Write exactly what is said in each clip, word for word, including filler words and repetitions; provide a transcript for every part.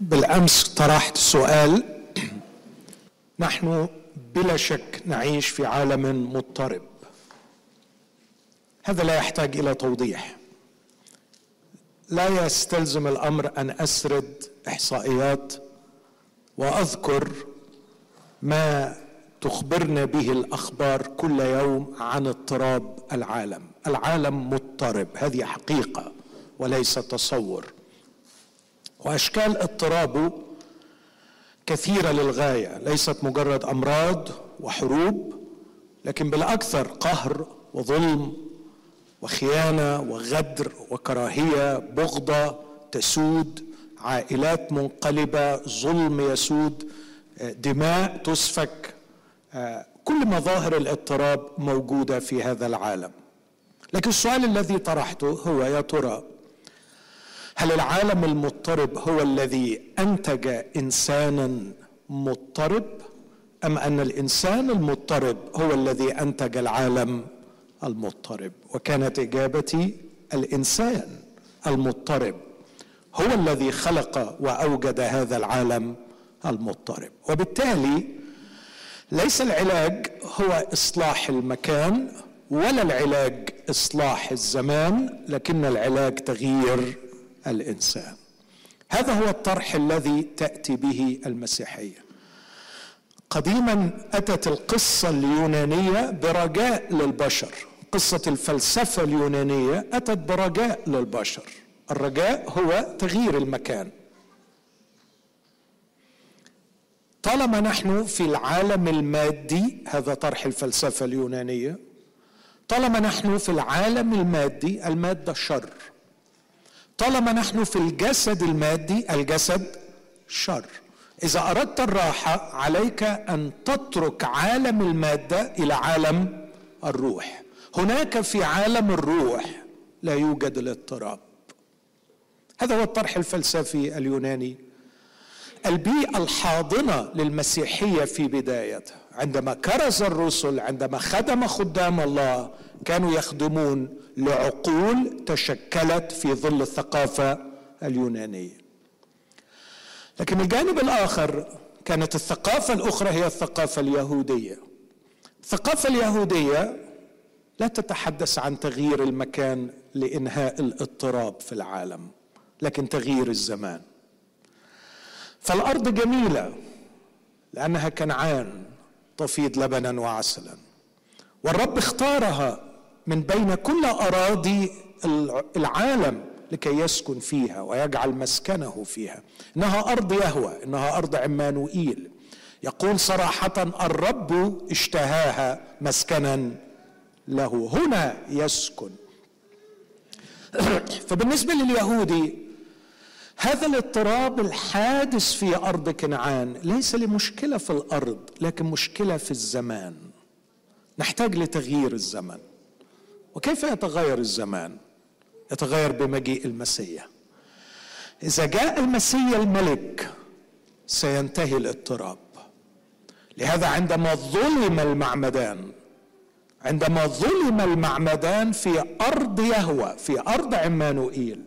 بالأمس طرحت سؤال. نحن بلا شك نعيش في عالم مضطرب، هذا لا يحتاج إلى توضيح. لا يستلزم الأمر أن أسرد إحصائيات وأذكر ما تخبرنا به الأخبار كل يوم عن اضطراب العالم. العالم مضطرب، هذه حقيقة وليس تصور، وأشكال اضطرابه كثيرة للغاية، ليست مجرد أمراض وحروب، لكن بالأكثر قهر وظلم وخيانة وغدر وكراهية، بغضة تسود، عائلات منقلبة، ظلم يسود، دماء تسفك. كل مظاهر الاضطراب موجودة في هذا العالم. لكن السؤال الذي طرحته هو: يا ترى هل العالم المضطرب هو الذي أنتج إنسانا مضطرب، أم أن الإنسان المضطرب هو الذي أنتج العالم المضطرب؟ وكانت إجابتي: الإنسان المضطرب هو الذي خلق وأوجد هذا العالم المضطرب. وبالتالي ليس العلاج هو إصلاح المكان، ولا العلاج إصلاح الزمان، لكن العلاج تغيير الإنسان. هذا هو الطرح الذي تأتي به المسيحية. قديما أتت القصة اليونانية برجاء للبشر، قصة الفلسفة اليونانية أتت برجاء للبشر. الرجاء هو تغيير المكان. طالما نحن في العالم المادي، هذا طرح الفلسفة اليونانية، طالما نحن في العالم المادي، المادة شر. طالما نحن في الجسد المادي، الجسد شر. إذا أردت الراحة عليك أن تترك عالم المادة إلى عالم الروح. هناك في عالم الروح لا يوجد الاضطراب. هذا هو الطرح الفلسفي اليوناني. البيئة الحاضنة للمسيحية في بدايتها، عندما كرز الرسل، عندما خدم خدام الله، كانوا يخدمون لعقول تشكلت في ظل الثقافة اليونانية. لكن الجانب الآخر، كانت الثقافة الأخرى هي الثقافة اليهودية. الثقافة اليهودية لا تتحدث عن تغيير المكان لإنهاء الاضطراب في العالم، لكن تغيير الزمان. فالأرض جميلة لأنها كنعان تفيض لبنا وعسلا، والرب اختارها من بين كل أراضي العالم لكي يسكن فيها ويجعل مسكنه فيها. إنها أرض يهوه، إنها أرض عمانوئيل. يقول صراحة: الرب اشتهاها مسكنا له، هنا يسكن. فبالنسبة لليهودي هذا الاضطراب الحادث في أرض كنعان ليس لمشكلة في الأرض، لكن مشكلة في الزمان. نحتاج لتغيير الزمن. وكيف يتغير الزمان؟ يتغير بمجيء المسيح. إذا جاء المسيح الملك سينتهي الاضطراب. لهذا عندما ظلم المعمدان، عندما ظلم المعمدان في أرض يهوه، في أرض عمانوئيل،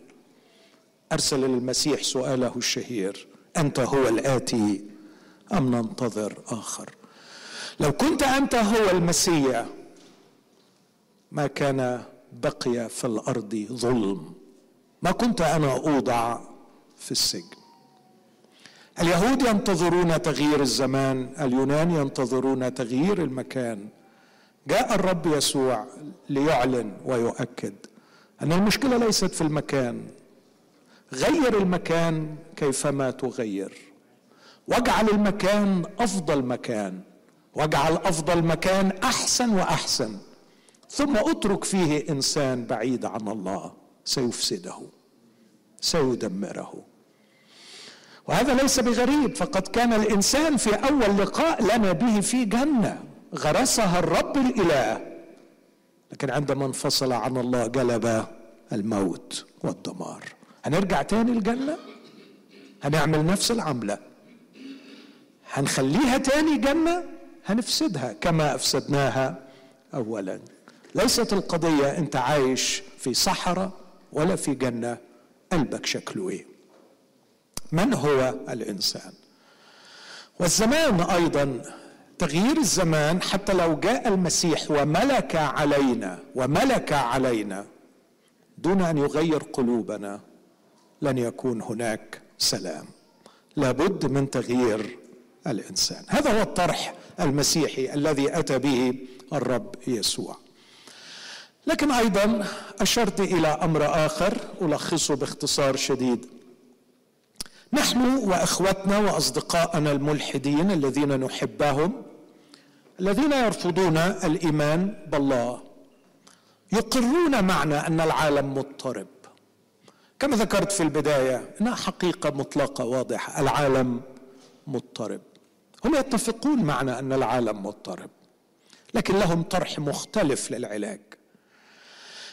أرسل المسيح سؤاله الشهير: أنت هو الآتي أم ننتظر آخر؟ لو كنت أنت هو المسيح ما كان بقي في الأرض ظلم، ما كنت أنا أوضع في السجن. اليهود ينتظرون تغيير الزمان، اليونان ينتظرون تغيير المكان. جاء الرب يسوع ليعلن ويؤكد أن المشكلة ليست في المكان. غير المكان كيفما تغير، واجعل المكان أفضل مكان، واجعل أفضل مكان أحسن وأحسن، ثم أترك فيه إنسان بعيد عن الله سيفسده سيدمره. وهذا ليس بغريب، فقد كان الإنسان في أول لقاء لنا به في جنة غرسها الرب الإله، لكن عندما انفصل عن الله جلب الموت والدمار. هنرجع تاني الجنة؟ هنعمل نفس العملة؟ هنخليها تاني جنة؟ هنفسدها كما أفسدناها أولا. ليست القضية أنت عايش في صحراء ولا في جنة، قلبك شكله إيه. من هو الإنسان. والزمان أيضا، تغيير الزمان، حتى لو جاء المسيح وملك علينا وملك علينا دون أن يغير قلوبنا لن يكون هناك سلام. لابد من تغيير الإنسان. هذا هو الطرح المسيحي الذي أتى به الرب يسوع. لكن أيضا أشرت إلى أمر آخر ألخصه باختصار شديد. نحن وأخوتنا وأصدقائنا الملحدين الذين نحبهم، الذين يرفضون الإيمان بالله، يقرون معنا أن العالم مضطرب. كما ذكرت في البداية، إنها حقيقة مطلقة واضحة، العالم مضطرب. هم يتفقون معنا أن العالم مضطرب، لكن لهم طرح مختلف للعلاج.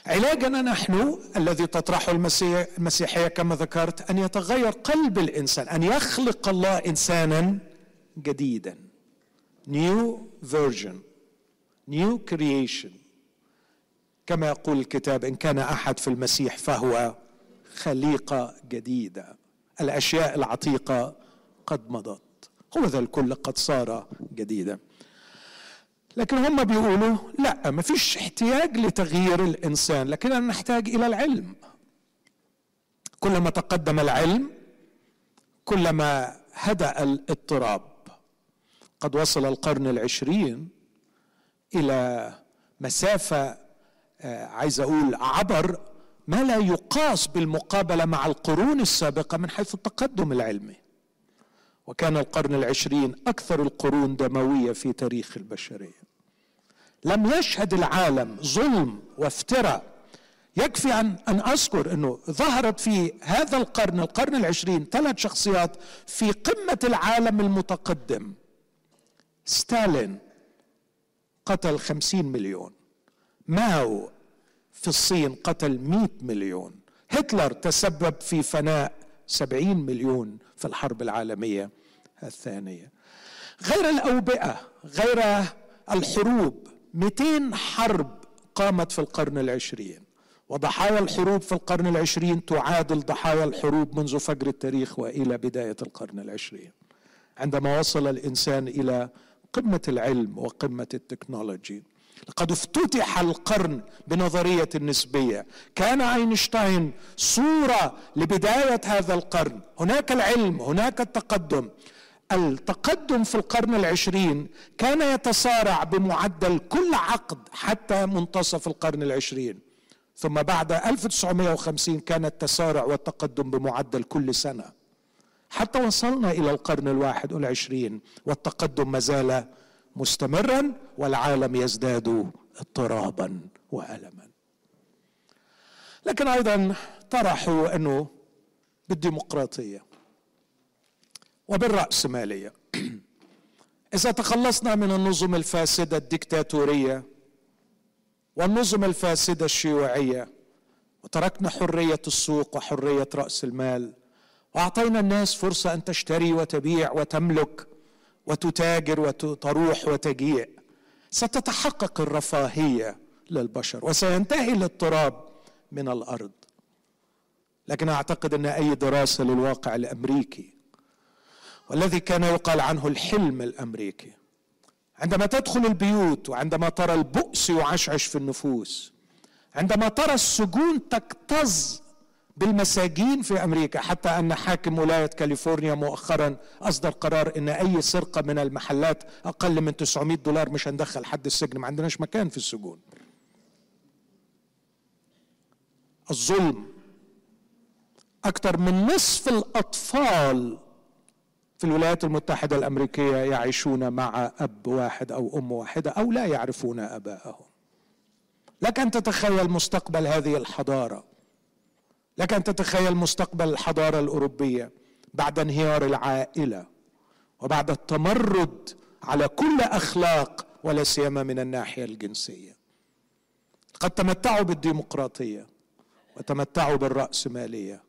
علاجنا نحن الذي تطرحه المسيحية كما ذكرت، أن يتغير قلب الإنسان، أن يخلق الله إنسانا جديدا، new version new creation. كما يقول الكتاب، إن كان أحد في المسيح فهو خليقة جديدة، الأشياء العتيقة قد مضت، هو ذا الكل قد صار جديدا. لكن هم بيقولوا لا، ما فيش احتياج لتغيير الإنسان، لكننا نحتاج إلى العلم. كلما تقدم العلم كلما هدأ الاضطراب. قد وصل القرن العشرين إلى مسافة، عايز أقول عبر ما لا يقاس بالمقابلة مع القرون السابقة من حيث التقدم العلمي. وكان القرن العشرين أكثر القرون دموية في تاريخ البشرية. لم يشهد العالم ظلم وافتراء. يكفي أن أذكر أنه ظهرت في هذا القرن، القرن العشرين، ثلاث شخصيات في قمة العالم المتقدم. ستالين قتل خمسين مليون، ماو في الصين قتل مئة مليون، هتلر تسبب في فناء سبعين مليون في الحرب العالمية الثانية. غير الأوبئة، غير الحروب، مئتين حرب قامت في القرن العشرين، وضحايا الحروب في القرن العشرين تعادل ضحايا الحروب منذ فجر التاريخ وإلى بداية القرن العشرين، عندما وصل الإنسان إلى قمة العلم وقمة التكنولوجي. لقد افتتح القرن بنظرية النسبية. كان أينشتاين صورة لبداية هذا القرن. هناك العلم، هناك التقدم. التقدم في القرن العشرين كان يتسارع بمعدل كل عقد حتى منتصف القرن العشرين، ثم بعد ألف وتسعمائة وخمسين كان التسارع والتقدم بمعدل كل سنة، حتى وصلنا إلى القرن الواحد والعشرين والتقدم مازال مستمرا والعالم يزداد اضطرابا وألما. لكن أيضا طرحوا أنه بالديمقراطية وبالرأسمالية، إذا تخلصنا من النظم الفاسدة الدكتاتورية والنظم الفاسدة الشيوعية وتركنا حرية السوق وحرية رأس المال وأعطينا الناس فرصة أن تشتري وتبيع وتملك وتتاجر وتروح وتجيء، ستتحقق الرفاهية للبشر وسينتهي الاضطراب من الأرض. لكن أعتقد أن أي دراسة للواقع الأمريكي والذي كان يقال عنه الحلم الأمريكي، عندما تدخل البيوت وعندما ترى البؤس يعشعش في النفوس، عندما ترى السجون تكتظ بالمساجين في أمريكا، حتى أن حاكم ولاية كاليفورنيا مؤخرا أصدر قرار أن أي سرقة من المحلات أقل من تسعمائة دولار مش هندخل حد السجن، ما عندناش مكان في السجون. الظلم، أكثر من نصف الأطفال في الولايات المتحدة الأمريكية يعيشون مع أب واحد أو أم واحدة أو لا يعرفون أبائهم. لك أن تتخيل مستقبل هذه الحضارة، لك أن تتخيل مستقبل الحضارة الأوروبية بعد انهيار العائلة وبعد التمرد على كل أخلاق ولا سيما من الناحية الجنسية. قد تمتعوا بالديمقراطية وتمتعوا بالرأسمالية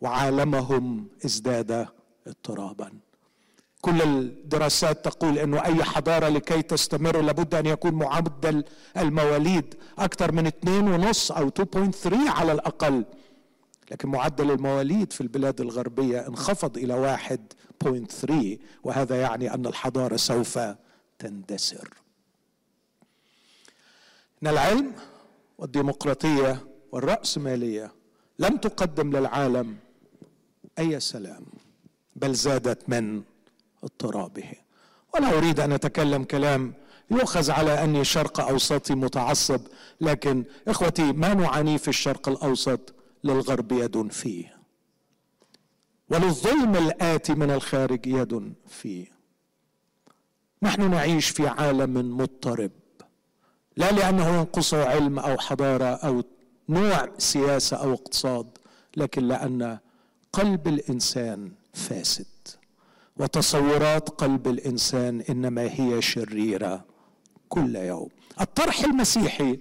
وعالمهم ازداد اضطرابا. كل الدراسات تقول أنه أي حضارة لكي تستمر لابد أن يكون معدل المواليد أكثر من اثنين ونصف أو اثنين فاصلة ثلاثة على الأقل، لكن معدل المواليد في البلاد الغربية انخفض إلى واحد فاصلة ثلاثة، وهذا يعني أن الحضارة سوف تندثر. إن العلم والديمقراطية والرأسمالية لم تقدم للعالم أي سلام، بل زادت من اضطرابه. ولا أريد أن أتكلم كلام يؤخذ على أني شرق أوسطي متعصب، لكن إخوتي ما نعاني في الشرق الأوسط للغرب يد فيه، وللظلم الآتي من الخارج يد فيه. نحن نعيش في عالم مضطرب، لا لأنه ينقصه علم أو حضارة أو نوع سياسة أو اقتصاد، لكن لأن قلب الإنسان فاسد، وتصورات قلب الإنسان إنما هي شريرة كل يوم. الطرح المسيحي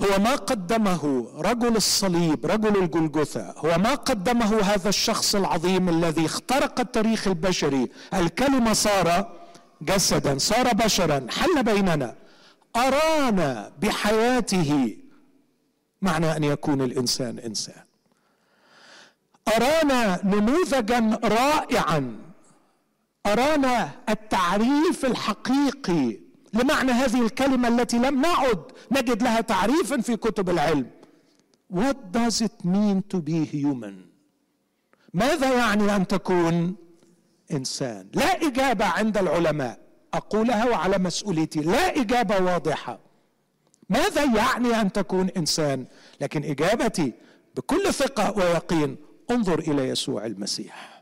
هو ما قدمه رجل الصليب، رجل الجلجثة، هو ما قدمه هذا الشخص العظيم الذي اخترق التاريخ البشري. الكلمة صار جسدا، صار بشرا، حل بيننا، أرانا بحياته معنى أن يكون الإنسان إنسان، أرانا نموذجا رائعا، أرانا التعريف الحقيقي لمعنى هذه الكلمة التي لم نعد نجد لها تعريفا في كتب العلم. What does it mean to be human؟ ماذا يعني أن تكون إنسان؟ لا إجابة عند العلماء، أقولها وعلى مسؤوليتي، لا إجابة واضحة ماذا يعني أن تكون إنسان، لكن إجابتي بكل ثقة ويقين انظر إلى يسوع المسيح،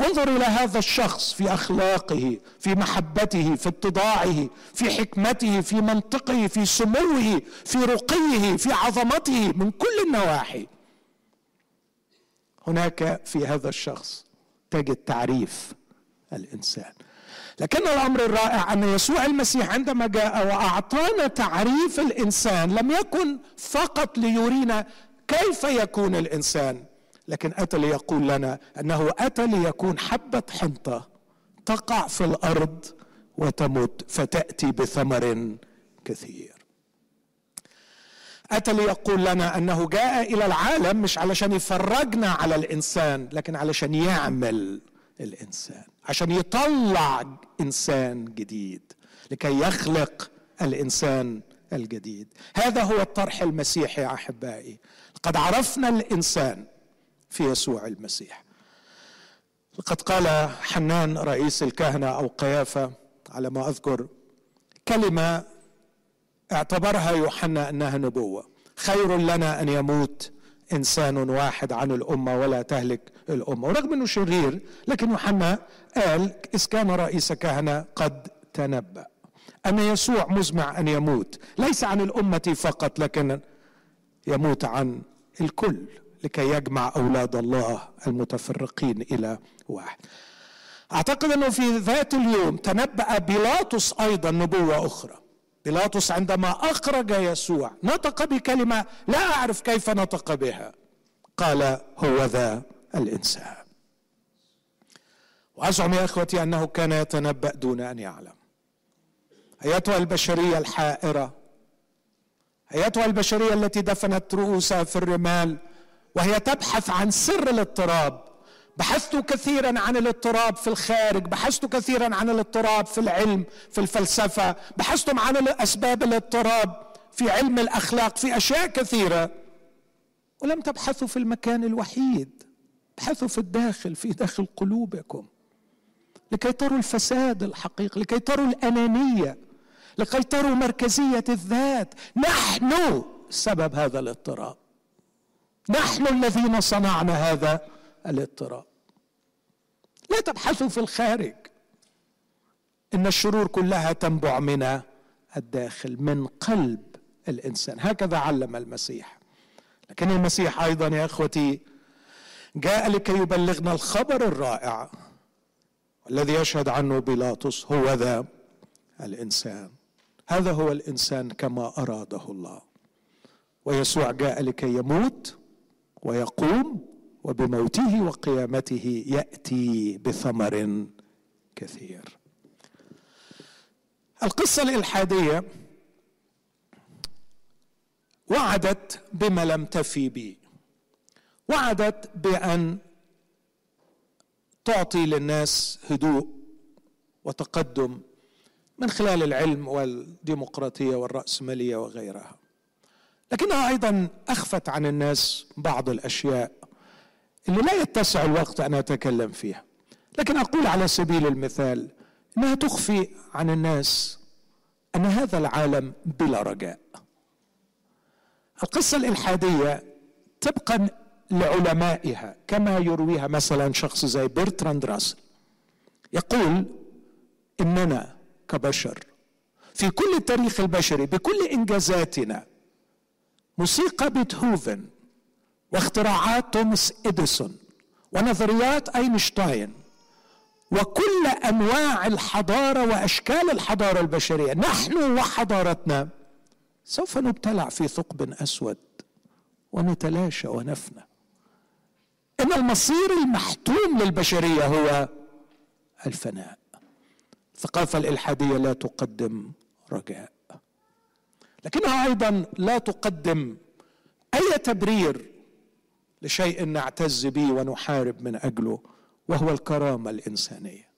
انظر إلى هذا الشخص في أخلاقه، في محبته، في اتضاعه، في حكمته، في منطقه، في سموه، في رقيه، في عظمته، من كل النواحي. هناك في هذا الشخص تجد تعريف الإنسان. لكن الأمر الرائع أن يسوع المسيح عندما جاء وأعطانا تعريف الإنسان لم يكن فقط ليرينا كيف يكون الإنسان، لكن أتى ليقول لنا أنه أتى ليكون حبة حنطة تقع في الأرض وتموت فتأتي بثمر كثير. أتى ليقول لنا أنه جاء إلى العالم مش علشان يفرجنا على الإنسان، لكن علشان يعمل الإنسان، عشان يطلع إنسان جديد، لكي يخلق الإنسان الجديد. هذا هو الطرح المسيحي يا أحبائي. لقد عرفنا الإنسان في يسوع المسيح. لقد قال حنان رئيس الكهنة أو قيافة على ما أذكر كلمة اعتبرها يوحنا أنها نبوة: خير لنا أن يموت إنسان واحد عن الأمة ولا تهلك الأمة. ورغم أنه شرير، لكن يوحنا قال إذ كان رئيس كهنة قد تنبأ أن يسوع مزمع أن يموت، ليس عن الأمة فقط، لكن يموت عن الكل لكي يجمع أولاد الله المتفرقين إلى واحد. أعتقد أنه في ذات اليوم تنبأ بيلاطس أيضا نبوة أخرى. بيلاطس عندما أخرج يسوع نطق بكلمة لا أعرف كيف نطق بها، قال: هو ذا الإنسان. وأزعم يا إخوتي أنه كان يتنبأ دون أن يعلم. أيتها البشرية الحائرة، أيتها البشرية التي دفنت رؤوسها في الرمال وهي تبحث عن سر الاضطراب. بحثت كثيرا عن الاضطراب في الخارج، بحثت كثيرا عن الاضطراب في العلم، في الفلسفة، بحثتم عن أسباب الاضطراب في علم الأخلاق، في أشياء كثيرة، ولم تبحثوا في المكان الوحيد. ابحثوا في الداخل، في داخل قلوبكم، لكي تروا الفساد الحقيقي، لكي تروا الأنانية، لكي تروا مركزية الذات. نحن سبب هذا الاضطراب، نحن الذين صنعنا هذا الاضطراب. لا تبحثوا في الخارج، إن الشرور كلها تنبع من الداخل، من قلب الإنسان. هكذا علم المسيح. لكن المسيح أيضا يا إخوتي جاء لكي يبلغنا الخبر الرائع الذي يشهد عنه بيلاطس: هو ذا الإنسان. هذا هو الإنسان كما أراده الله. ويسوع جاء لكي يموت ويقوم، وبموته وقيامته يأتي بثمر كثير. القصة الإلحادية وعدت بما لم تفي به، وعدت بأن تعطي للناس هدوء وتقدم من خلال العلم والديمقراطية والرأسمالية وغيرها، لكنها أيضا أخفت عن الناس بعض الأشياء اللي لا يتسع الوقت أن أتكلم فيها، لكن أقول على سبيل المثال أنها تخفي عن الناس أن هذا العالم بلا رجاء. القصة الإلحادية طبقا لعلمائها كما يرويها مثلا شخص زي برتراند راسل يقول إننا كبشر في كل التاريخ البشري بكل إنجازاتنا، موسيقى بيتهوفن واختراعات توماس إديسون ونظريات أينشتاين وكل أنواع الحضارة وأشكال الحضارة البشرية، نحن وحضارتنا سوف نبتلع في ثقب أسود ونتلاشى ونفنى. إن المصير المحتوم للبشرية هو الفناء. الثقافة الإلحادية لا تقدم رجاء، لكنها أيضا لا تقدم أي تبرير لشيء نعتز به ونحارب من أجله، وهو الكرامة الإنسانية،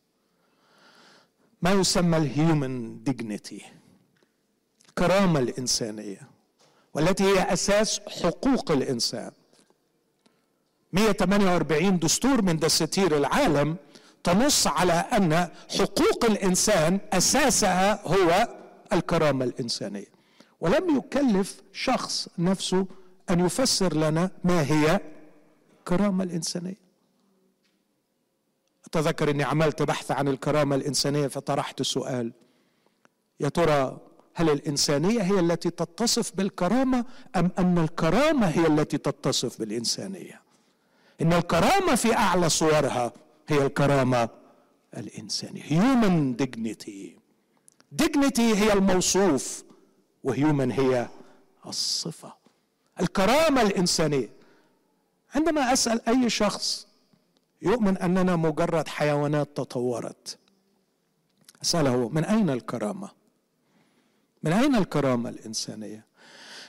ما يسمى الهيومن ديجنيتي، الكرامة الإنسانية والتي هي أساس حقوق الإنسان. مئة وثمانية وأربعين دستور من دساتير العالم تنص على أن حقوق الإنسان أساسها هو الكرامة الإنسانية، ولم يكلف شخص نفسه أن يفسر لنا ما هي الكرامة الإنسانية. أتذكر أني عملت بحث عن الكرامة الإنسانية فطرحت سؤال، يا ترى هل الإنسانية هي التي تتصف بالكرامة أم أن الكرامة هي التي تتصف بالإنسانية؟ إن الكرامة في أعلى صورها هي الكرامة الإنسانية، human dignity. dignity هي الموصوف وhuman هي الصفة، الكرامة الإنسانية. عندما أسأل أي شخص يؤمن أننا مجرد حيوانات تطورت، أسأله من أين الكرامة؟ من أين الكرامة الإنسانية؟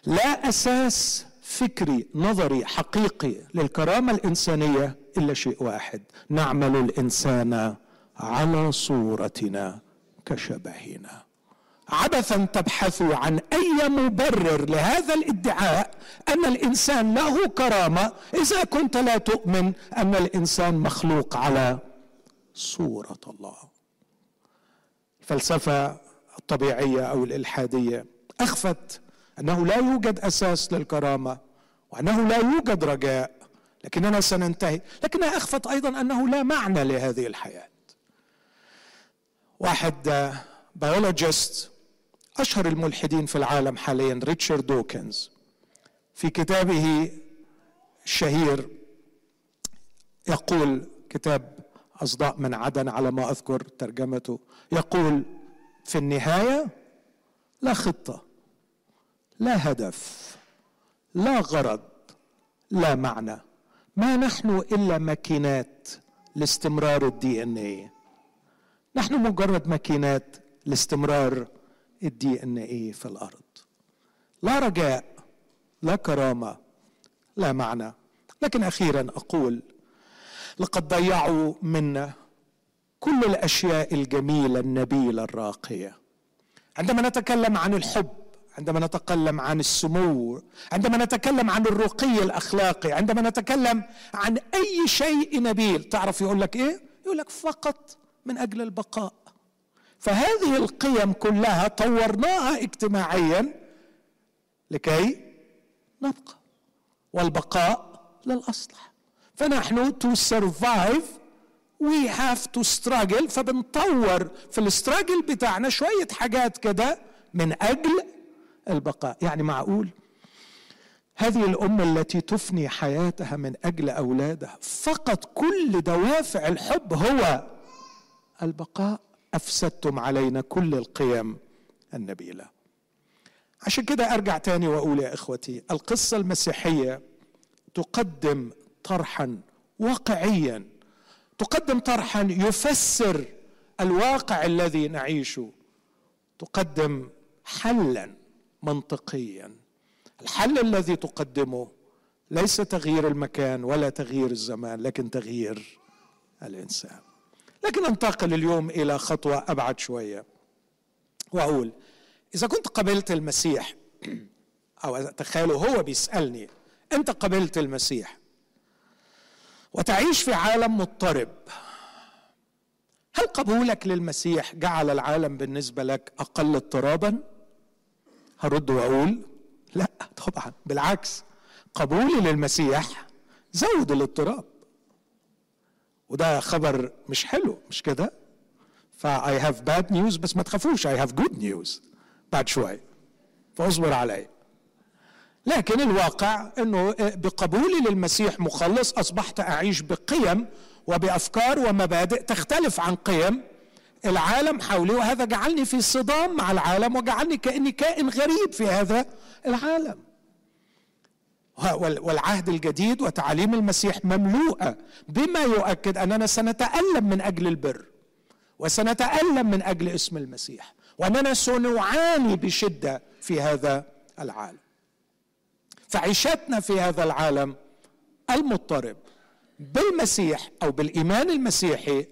لا أساس فكري نظري حقيقي للكرامة الإنسانية إلا شيء واحد، نعمل الإنسان على صورتنا كشبهنا. عبثا تبحثوا عن أي مبرر لهذا الادعاء أن الإنسان له كرامة إذا كنت لا تؤمن أن الإنسان مخلوق على صورة الله. الفلسفة الطبيعية أو الإلحادية أخفت أنه لا يوجد أساس للكرامة وأنه لا يوجد رجاء، لكننا سننتهي. لكنها أخفت أيضا أنه لا معنى لهذه الحياة. واحد بيولوجيست أشهر الملحدين في العالم حاليا ريتشارد دوكنز في كتابه الشهير يقول، كتاب أصداء من عدن على ما أذكر ترجمته، يقول في النهاية لا خطة، لا هدف، لا غرض، لا معنى، ما نحن إلا ماكينات لاستمرار الدي ان اي. نحن مجرد ماكينات لاستمرار الدي ان اي في الأرض. لا رجاء، لا كرامة، لا معنى. لكن أخيرا أقول لقد ضيعوا منا كل الأشياء الجميلة النبيلة الراقية. عندما نتكلم عن الحب، عندما نتكلم عن السمو، عندما نتكلم عن الرقي الأخلاقي، عندما نتكلم عن أي شيء نبيل، تعرف يقول لك إيه؟ يقول لك فقط من أجل البقاء. فهذه القيم كلها طورناها اجتماعيا لكي نبقى، والبقاء للأصلح. فنحن to survive we have to struggle، فبنطور في الاستراجل بتاعنا شوية حاجات كده من أجل البقاء. يعني معقول هذه الأمة التي تفني حياتها من أجل أولادها فقط كل دوافع الحب هو البقاء؟ أفسدتم علينا كل القيم النبيلة. عشان كده أرجع تاني وأقول يا إخوتي، القصة المسيحية تقدم طرحا واقعيا، تقدم طرحا يفسر الواقع الذي نعيشه، تقدم حلا منطقيا. الحل الذي تقدمه ليس تغيير المكان ولا تغيير الزمان، لكن تغيير الإنسان. لكن أنتقل اليوم إلى خطوة أبعد شوية وأقول إذا كنت قبلت المسيح، أو تخيلوا هو بيسألني أنت قبلت المسيح وتعيش في عالم مضطرب، هل قبولك للمسيح جعل العالم بالنسبة لك أقل اضطرابا؟ هرد وأقول لا طبعا، بالعكس قبولي للمسيح زود الاضطراب، وده خبر مش حلو مش كده؟ فاي هاف باد نيوز، بس ما تخافوش، اي هاف جود نيوز بعد شوية، فاصبر علي. لكن الواقع انه بقبولي للمسيح مخلص اصبحت اعيش بقيم وبأفكار ومبادئ تختلف عن قيم العالم حولي، وهذا جعلني في صدام مع العالم وجعلني كأني كائن غريب في هذا العالم. والعهد الجديد وتعاليم المسيح مملوءة بما يؤكد أننا سنتألم من أجل البر وسنتألم من أجل اسم المسيح، وأننا سنعاني بشدة في هذا العالم. فعيشتنا في هذا العالم المضطرب بالمسيح أو بالإيمان المسيحي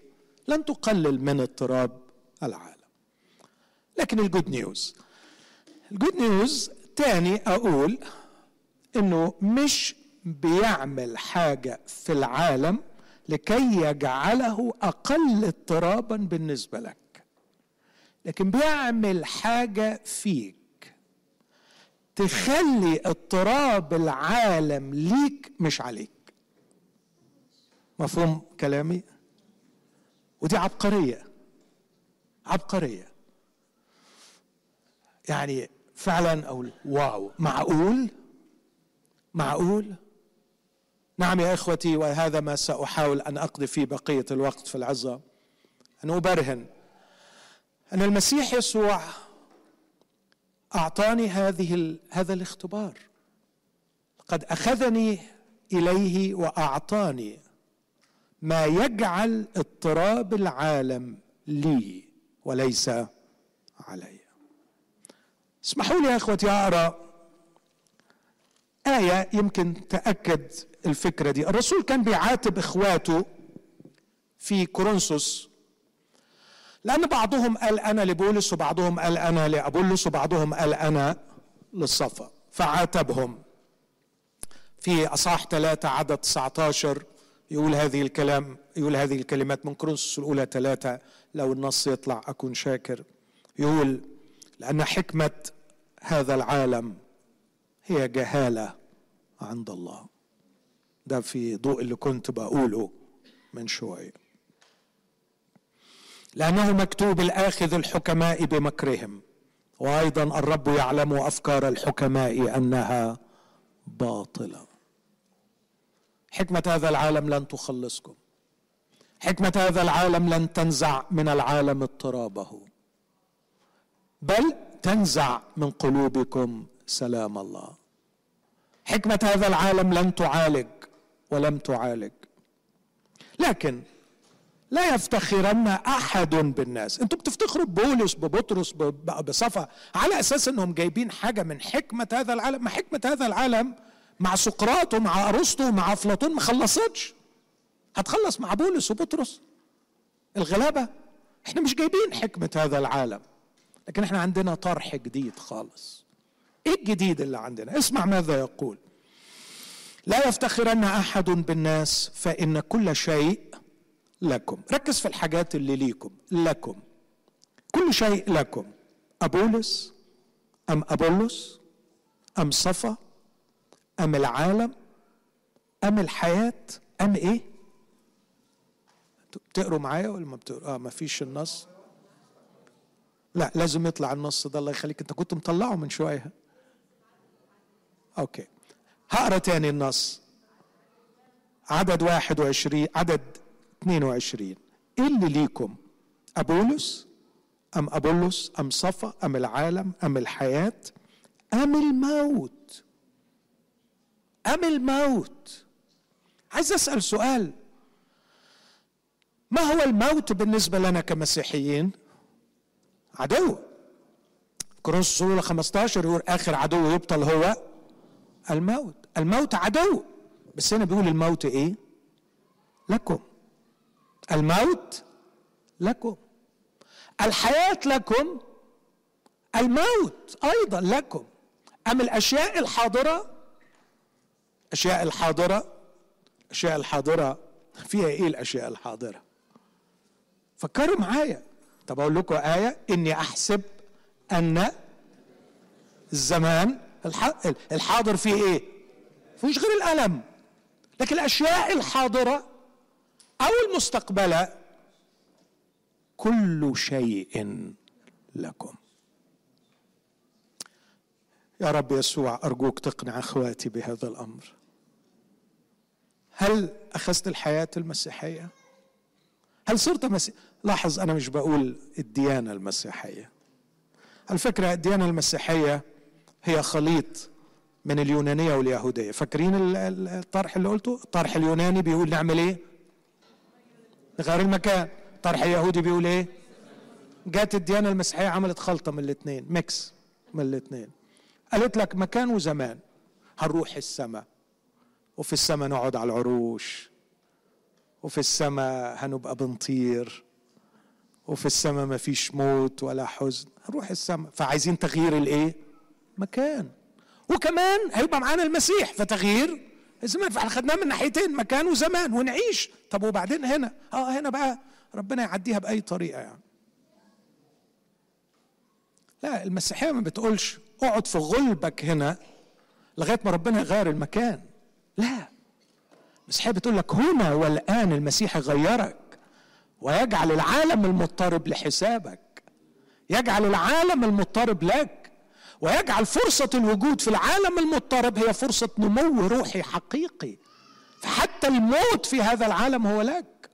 لن تقلل من اضطراب العالم. لكن الجود نيوز، الجود نيوز تاني أقول إنه مش بيعمل حاجة في العالم لكي يجعله أقل اضطرابا بالنسبة لك، لكن بيعمل حاجة فيك تخلي اضطراب العالم ليك مش عليك. مفهوم كلامي؟ ودي عبقرية، عبقرية يعني فعلا أقول واو، معقول؟ معقول؟ نعم يا إخوتي، وهذا ما سأحاول أن أقضي فيه بقية الوقت في العظة، أن أبرهن أن المسيح يسوع أعطاني هذه هذا الاختبار، قد أخذني إليه وأعطاني ما يجعل اضطراب العالم لي وليس علي. اسمحوا لي يا إخوتي أقرأ آية يمكن تأكد الفكرة دي. الرسول كان بيعاتب إخواته في كورنثوس، لأن بعضهم قال أنا لبولس وبعضهم قال أنا لأبولس وبعضهم قال أنا للصفا، فعاتبهم في أصحاح ثلاثة عدد تسعة عشر. يقول هذه الكلام يقول هذه الكلمات من كورنثوس الأولى ثلاثة، لو النص يطلع أكون شاكر. يقول لأن حكمة هذا العالم هي جهالة عند الله. ده في ضوء اللي كنت بقوله من شوية، لأنه مكتوب الآخذ الحكماء بمكرهم، وأيضا الرب يعلم أفكار الحكماء أنها باطلة. حكمة هذا العالم لن تخلصكم، حكمة هذا العالم لن تنزع من العالم اضطرابه، بل تنزع من قلوبكم سلام الله. حكمة هذا العالم لن تعالج ولم تعالج، لكن لا يفتخرن أحد بالناس. انتوا بتفتخروا ببولس ببطرس بصفا على أساس انهم جايبين حاجة من حكمة هذا العالم، ما حكمة هذا العالم مع سقراط ومع أرسطو ومع أفلاطون ما خلصتش، هتخلص مع بولس وبطرس الغلابة. احنا مش جايبين حكمة هذا العالم، لكن احنا عندنا طرح جديد خالص. ايه الجديد اللي عندنا؟ اسمع ماذا يقول. لا يفتخرن أحد بالناس، فإن كل شيء لكم. ركز في الحاجات اللي ليكم، لكم كل شيء لكم. أبولس أم أبولس أم صفا أم العالم أم الحياة أم إيه؟ بتقروا معايا ولا ما بتقروا؟ آه ما فيش النص، لا لازم يطلع النص ده، الله يخليك أنت كنت مطلعه من شوية. أوكي هقرأ تاني النص، عدد واحد وعشرين عدد اثنين وعشرين. إيه اللي ليكم؟ أبولس أم أبولس أم صفا أم العالم أم الحياة أم الموت؟ أم الموت. عايز أسأل سؤال، ما هو الموت بالنسبة لنا كمسيحيين؟ عدو. كورنثوس خمسة عشر يقول آخر عدو يبطل هو الموت. الموت عدو، بس هنا بيقول الموت ايه؟ لكم. الموت لكم، الحياة لكم، الموت ايضا لكم. ام الاشياء الحاضرة، اشياء الحاضرة اشياء الحاضرة فيها ايه الاشياء الحاضرة؟ فكروا معايا. طب اقول لكم آية، اني احسب ان الزمان الحاضر فيه ايه؟ مفيش غير الالم، لكن الاشياء الحاضرة او المستقبلة كل شيء لكم. يا رب يسوع أرجوك تقنع أخواتي بهذا الأمر. هل أخذت الحياة المسيحية؟ هل صرت مسيحي؟ لاحظ أنا مش بقول الديانة المسيحية. الفكرة الديانة المسيحية هي خليط من اليونانية واليهودية. فاكرين الطرح اللي قلته؟ الطرح اليوناني بيقول نعمل إيه؟ نغير المكان. الطرح اليهودي بيقول إيه؟ جات الديانة المسيحية عملت خلطة من الاثنين، ميكس من الاثنين. قالت لك مكان وزمان، هنروح السماء وفي السماء نقعد على العروش، وفي السماء هنبقى بنطير، وفي السماء مفيش موت ولا حزن، هنروح السماء. فعايزين تغيير الايه؟ مكان، وكمان هيبقى معانا المسيح فتغيير الزمان. فاحنا خدناه من ناحيتين، مكان وزمان، ونعيش. طب وبعدين هنا؟ اه هنا بقى ربنا يعديها بأي طريقة يعني. لا، المسيحية ما بتقولش اقعد في غلبك هنا لغاية ما ربنا يغير المكان. لا، المسيحية بتقول لك هنا والآن المسيح يغيرك ويجعل العالم المضطرب لحسابك، يجعل العالم المضطرب لك، ويجعل فرصة الوجود في العالم المضطرب هي فرصة نمو روحي حقيقي. فحتى الموت في هذا العالم هو لك،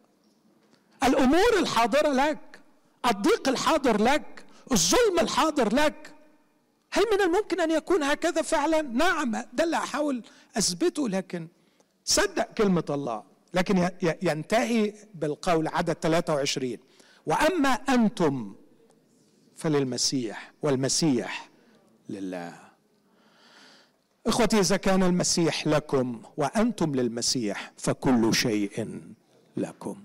الأمور الحاضرة لك، الضيق الحاضر لك، الظلم الحاضر لك. هل من الممكن أن يكون هكذا فعلا؟ نعم، ده اللي أحاول أثبته. لكن صدق كلمة الله. لكن ينتهي بالقول عدد ثلاثة وعشرين، وأما أنتم فللمسيح والمسيح لله. إخوتي، إذا كان المسيح لكم وأنتم للمسيح فكل شيء لكم.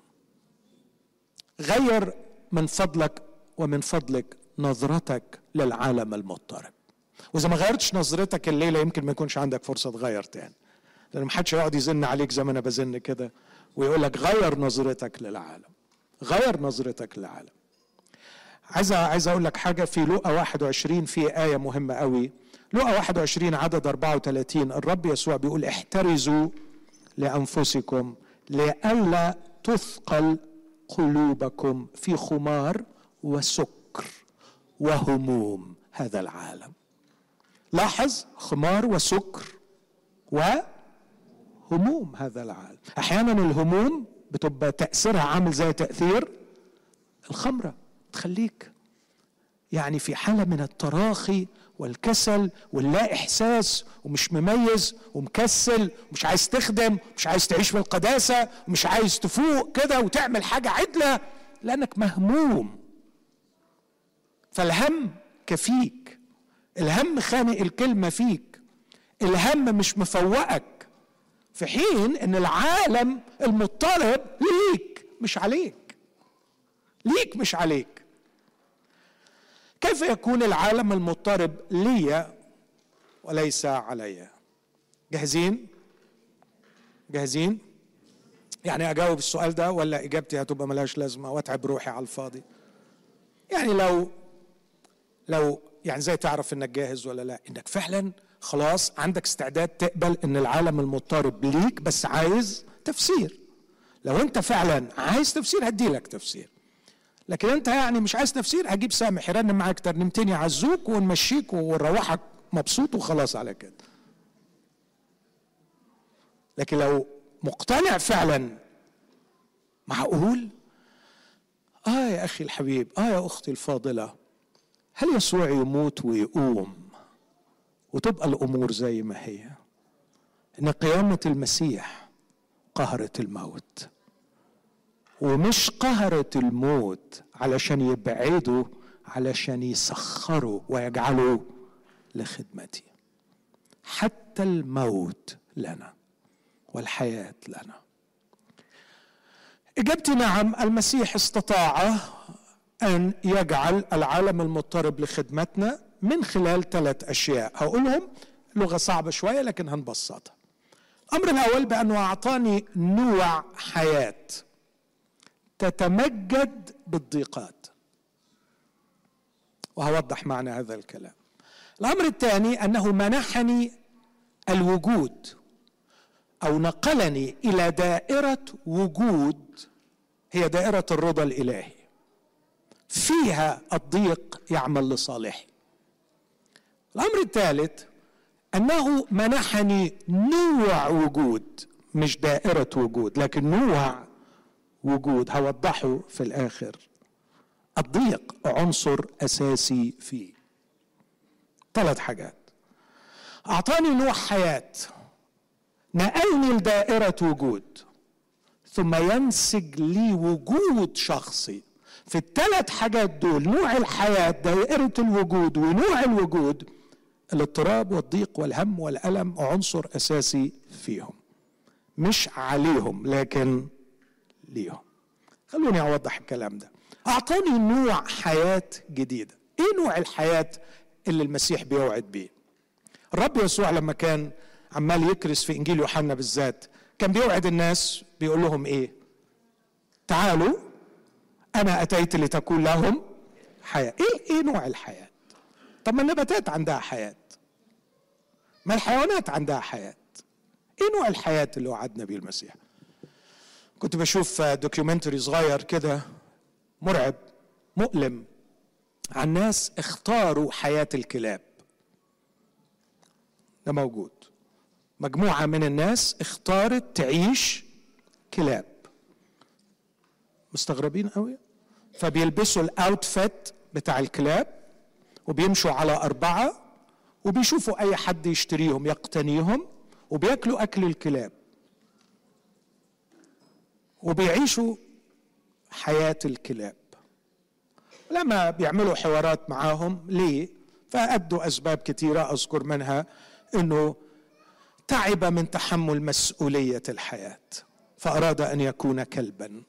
غير من فضلك ومن فضلك نظرتك للعالم المضطرب. وإذا ما غيرتش نظرتك الليلة يمكن ما يكونش عندك فرصة تغير تاني، لأن محدش يقعد يزن عليك زي ما أنا بزن كده ويقول لك غير نظرتك للعالم، غير نظرتك للعالم. عايز عايز أقول لك حاجة في لوقا واحد وعشرين، في آية مهمة قوي. لوقا واحد وعشرين عدد أربعة وثلاثين، الرب يسوع بيقول احترزوا لأنفسكم لئلا تثقل قلوبكم في خمار وسكر وهموم هذا العالم. لاحظ، خمار وسكر وهموم هذا العالم. احيانا الهموم بتبقى تأثيرها عامل زي تأثير الخمرة، تخليك يعني في حالة من التراخي والكسل واللا احساس، ومش مميز ومكسل ومش عايز تخدم، مش عايز تعيش في القداسة، ومش عايز تفوق كده وتعمل حاجة عدلة لأنك مهموم. فالهم كفيك، الهم خانق الكلمة فيك، الهم مش مفوقك، في حين ان العالم المضطرب ليك مش عليك، ليك مش عليك. كيف يكون العالم المضطرب لي وليس علي؟ جاهزين؟ جاهزين؟ يعني اجاوب السؤال ده ولا اجابتي هتبقى ملهاش لازمة واتعب روحي على الفاضي؟ يعني لو لو يعني زي تعرف انك جاهز ولا لا، انك فعلا خلاص عندك استعداد تقبل ان العالم المضطرب ليك، بس عايز تفسير. لو انت فعلا عايز تفسير هديلك تفسير، لكن انت يعني مش عايز تفسير، هجيب سامح يرنم معاك ترنمتين يعزوك ونمشيك ونروحك مبسوط وخلاص على كده. لكن لو مقتنع فعلا، معقول؟ اه يا اخي الحبيب، اه يا اختي الفاضلة، هل يسوع يموت ويقوم وتبقى الأمور زي ما هي؟ إن قيامة المسيح قهرت الموت، ومش قهرت الموت علشان يبعده، علشان يسخره ويجعله لخدمتي. حتى الموت لنا والحياة لنا. إجابتي نعم، المسيح استطاع أن يجعل العالم المضطرب لخدمتنا من خلال ثلاث أشياء هقولهم، لغة صعبة شوية لكن هنبسطها. الأمر الأول بأنه أعطاني نوع حياة تتمجد بالضيقات، وهوضح معنى هذا الكلام. الأمر الثاني أنه منحني الوجود أو نقلني إلى دائرة وجود هي دائرة الرضا الإلهي، فيها الضيق يعمل لصالحي. الأمر الثالث أنه منحني نوع وجود، مش دائرة وجود لكن نوع وجود، هوضحه في الآخر. الضيق عنصر أساسي فيه. ثلاث حاجات، أعطاني نوع حياة، نقلني لدائرة وجود، ثم ينسج لي وجود شخصي. في الثلاث حاجات دول، نوع الحياة، دائرة الوجود، ونوع الوجود، الاضطراب والضيق والهم والألم عنصر أساسي فيهم، مش عليهم لكن ليهم. خلوني أوضح الكلام ده. أعطاني نوع حياة جديدة. إيه نوع الحياة اللي المسيح بيوعد بيه؟ الرب يسوع لما كان عمال يكرس في إنجيل يوحنا بالذات كان بيوعد الناس، بيقول لهم إيه؟ تعالوا أنا أتيت لتكون لهم حياة. إيه, إيه نوع الحياة؟ طب ما النباتات عندها حياة، ما الحيوانات عندها حياة، إيه نوع الحياة اللي وعدنا بيه المسيح؟ كنت بشوف دوكيومنتري صغير كده مرعب مؤلم عن ناس اختاروا حياة الكلاب. ده موجود، مجموعة من الناس اختارت تعيش كلاب، مستغربين قوي، فبيلبسوا الاوتفيت بتاع الكلاب وبيمشوا على أربعة وبيشوفوا أي حد يشتريهم يقتنيهم وبيأكلوا أكل الكلاب وبيعيشوا حياة الكلاب. لما بيعملوا حوارات معاهم ليه؟ فأدوا أسباب كتيرة أذكر منها أنه تعب من تحمل مسؤولية الحياة فأراد أن يكون كلبا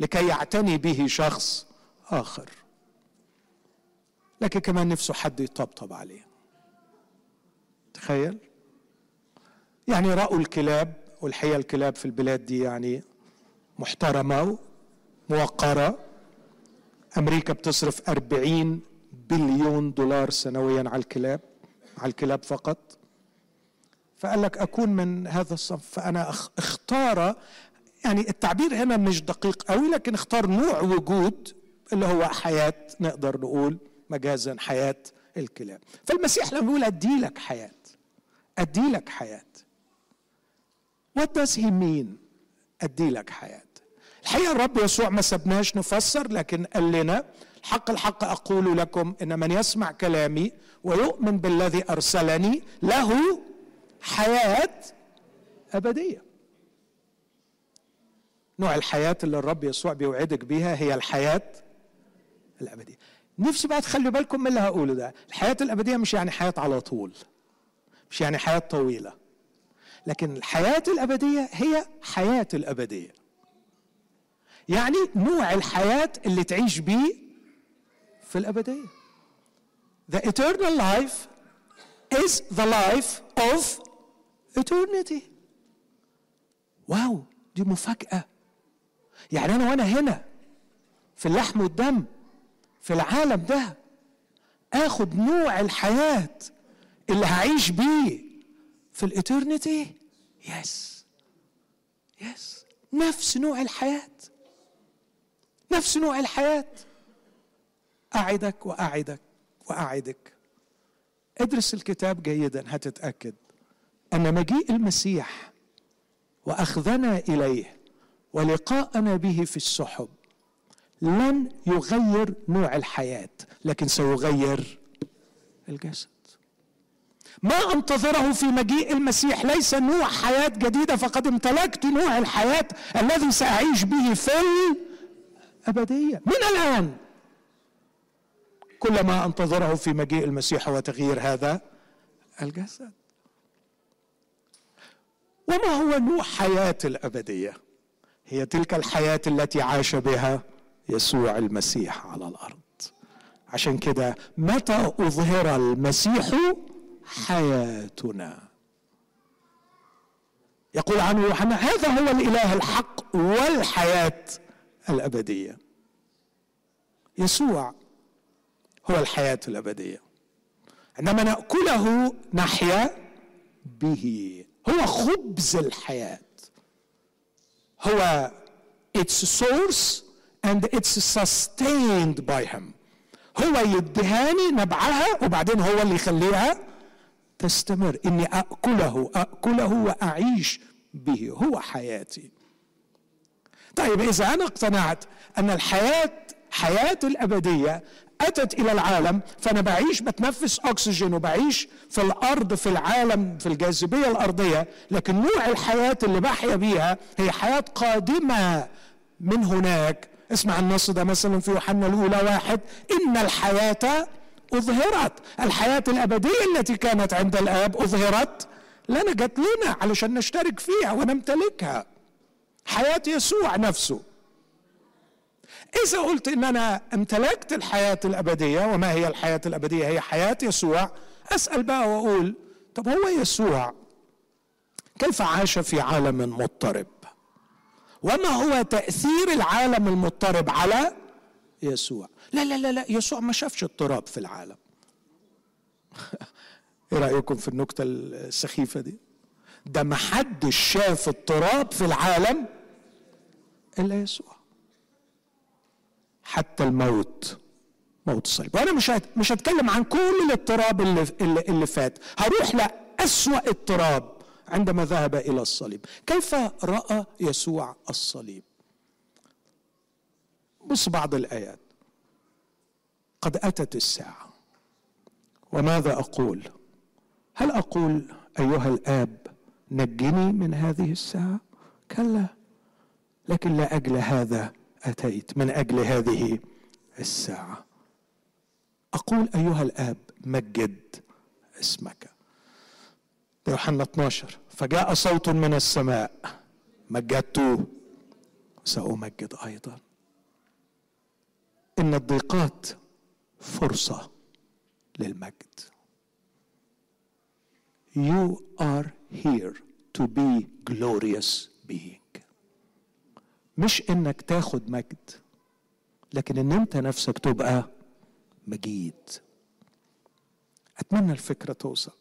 لكي يعتني به شخص آخر، لكن كمان نفسه حد يطبطب عليه. تخيل يعني، رأوا الكلاب، والحقيقة الكلاب في البلاد دي يعني محترمة وموقرة. أمريكا بتصرف أربعين بليون دولار سنويا على الكلاب، على الكلاب فقط. فقال لك أكون من هذا الصنف، فأنا اختار، يعني التعبير هنا مش دقيق قوي لكن اختار نوع وجود اللي هو حياة، نقدر نقول مجازا حياة الكلاب. فالمسيح لما يقول أدي لك حياة، أدي لك حياة، what does he mean أدي لك حياة؟ الحقيقة الرب يسوع ما سبناش نفسر لكن قال لنا الحق الحق أقول لكم إن من يسمع كلامي ويؤمن بالذي أرسلني له حياة أبدية. نوع الحياة اللي الرب يسوع بيوعدك بيها هي الحياة الأبدية. نفسي بقى تخلوا بالكم من اللي هقوله ده، الحياة الأبدية مش يعني حياة على طول، مش يعني حياة طويلة، لكن الحياة الأبدية هي حياة الأبدية، يعني نوع الحياة اللي تعيش بيه في الأبدية. The eternal life is the life of eternity. واو، دي مفاجأة. يعني أنا وأنا هنا في اللحم والدم في العالم ده آخد نوع الحياة اللي هعيش بيه في الإترنتي. يس يس، نفس نوع الحياة، نفس نوع الحياة. أعدك وأعدك وأعدك، ادرس الكتاب جيدا هتتأكد أن مجيء المسيح وأخذنا إليه ولقاءنا به في السحب لن يغير نوع الحياة لكن سيغير الجسد. ما أنتظره في مجيء المسيح ليس نوع حياة جديدة، فقد امتلكت نوع الحياة الذي سأعيش به في الأبدية من الآن. كل ما أنتظره في مجيء المسيح هو تغيير هذا الجسد. وما هو نوع حياة الأبدية؟ هي تلك الحياة التي عاش بها يسوع المسيح على الأرض. عشان كده متى أظهر المسيح حياتنا؟ يقول عنه يوحنا هذا هو الإله الحق والحياة الأبدية. يسوع هو الحياة الأبدية. عندما نأكله نحيا به. هو خبز الحياة. هو its source and it's sustained by him. هو يدهاني نبعها وبعدين هو اللي يخليها تستمر. إني أأكله أأكله وأعيش به. هو حياتي. طيب إذا أنا اقتنعت أن الحياة حياة الأبدية أتت إلى العالم، فأنا بعيش بتنفس أكسجين وبعيش في الأرض في العالم في الجاذبية الأرضية، لكن نوع الحياة اللي بحيا بيها هي حياة قادمة من هناك. اسمع النص ده مثلا في يوحنا الأولى واحد: إن الحياة أظهرت، الحياة الأبدية التي كانت عند الآب أظهرت لنا، جت لنا علشان نشترك فيها ونمتلكها. حياة يسوع نفسه. إذا قلت إن أنا امتلكت الحياة الأبدية، وما هي الحياة الأبدية؟ هي حياة يسوع. أسأل بقى وأقول طب هو يسوع كيف عاش في عالم مضطرب؟ وما هو تأثير العالم المضطرب على يسوع؟ لا لا لا لا يسوع ما شافش اضطراب في العالم. إيه رأيكم في النكتة السخيفة دي؟ ده ما حدش شاف اضطراب في العالم إلا يسوع. حتى الموت، موت الصليب. وانا مش مش هتكلم عن كل الاضطراب اللي اللي فات، هروح لأسوأ اضطراب عندما ذهب الى الصليب. كيف رأى يسوع الصليب؟ بص بعض الآيات: قد أتت الساعة، وماذا أقول؟ هل أقول أيها الآب نجني من هذه الساعة؟ كلا، لكن لا أجل هذا أتيت، من أجل هذه الساعة. أقول أيها الآب مجد اسمك. يوحنا اثنا عشر: فجاء صوت من السماء: مجدت سأمجد أيضا. إن الضيقات فرصة للمجد. You are here to be glorious being. مش انك تاخد مجد، لكن ان انت نفسك تبقى مجيد. اتمنى الفكرة توصل،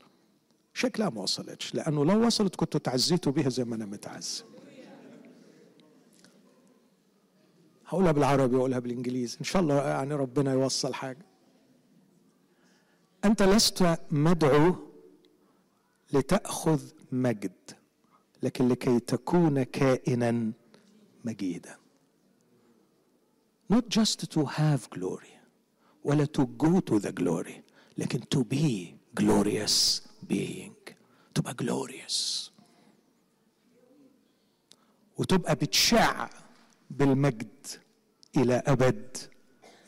شكلها ما وصلتش، لانه لو وصلت كنتوا تعزيتوا بيها زي ما انا متعزي. هقولها بالعربي وقولها بالانجليزي ان شاء الله، يعني ربنا يوصل حاجة. انت لست مدعو لتأخذ مجد، لكن لكي تكون كائنا مجيدا. Not just to have glory ولا to go to the glory، لكن to be glorious being. تبقى glorious وتبقى بتشع بالمجد إلى أبد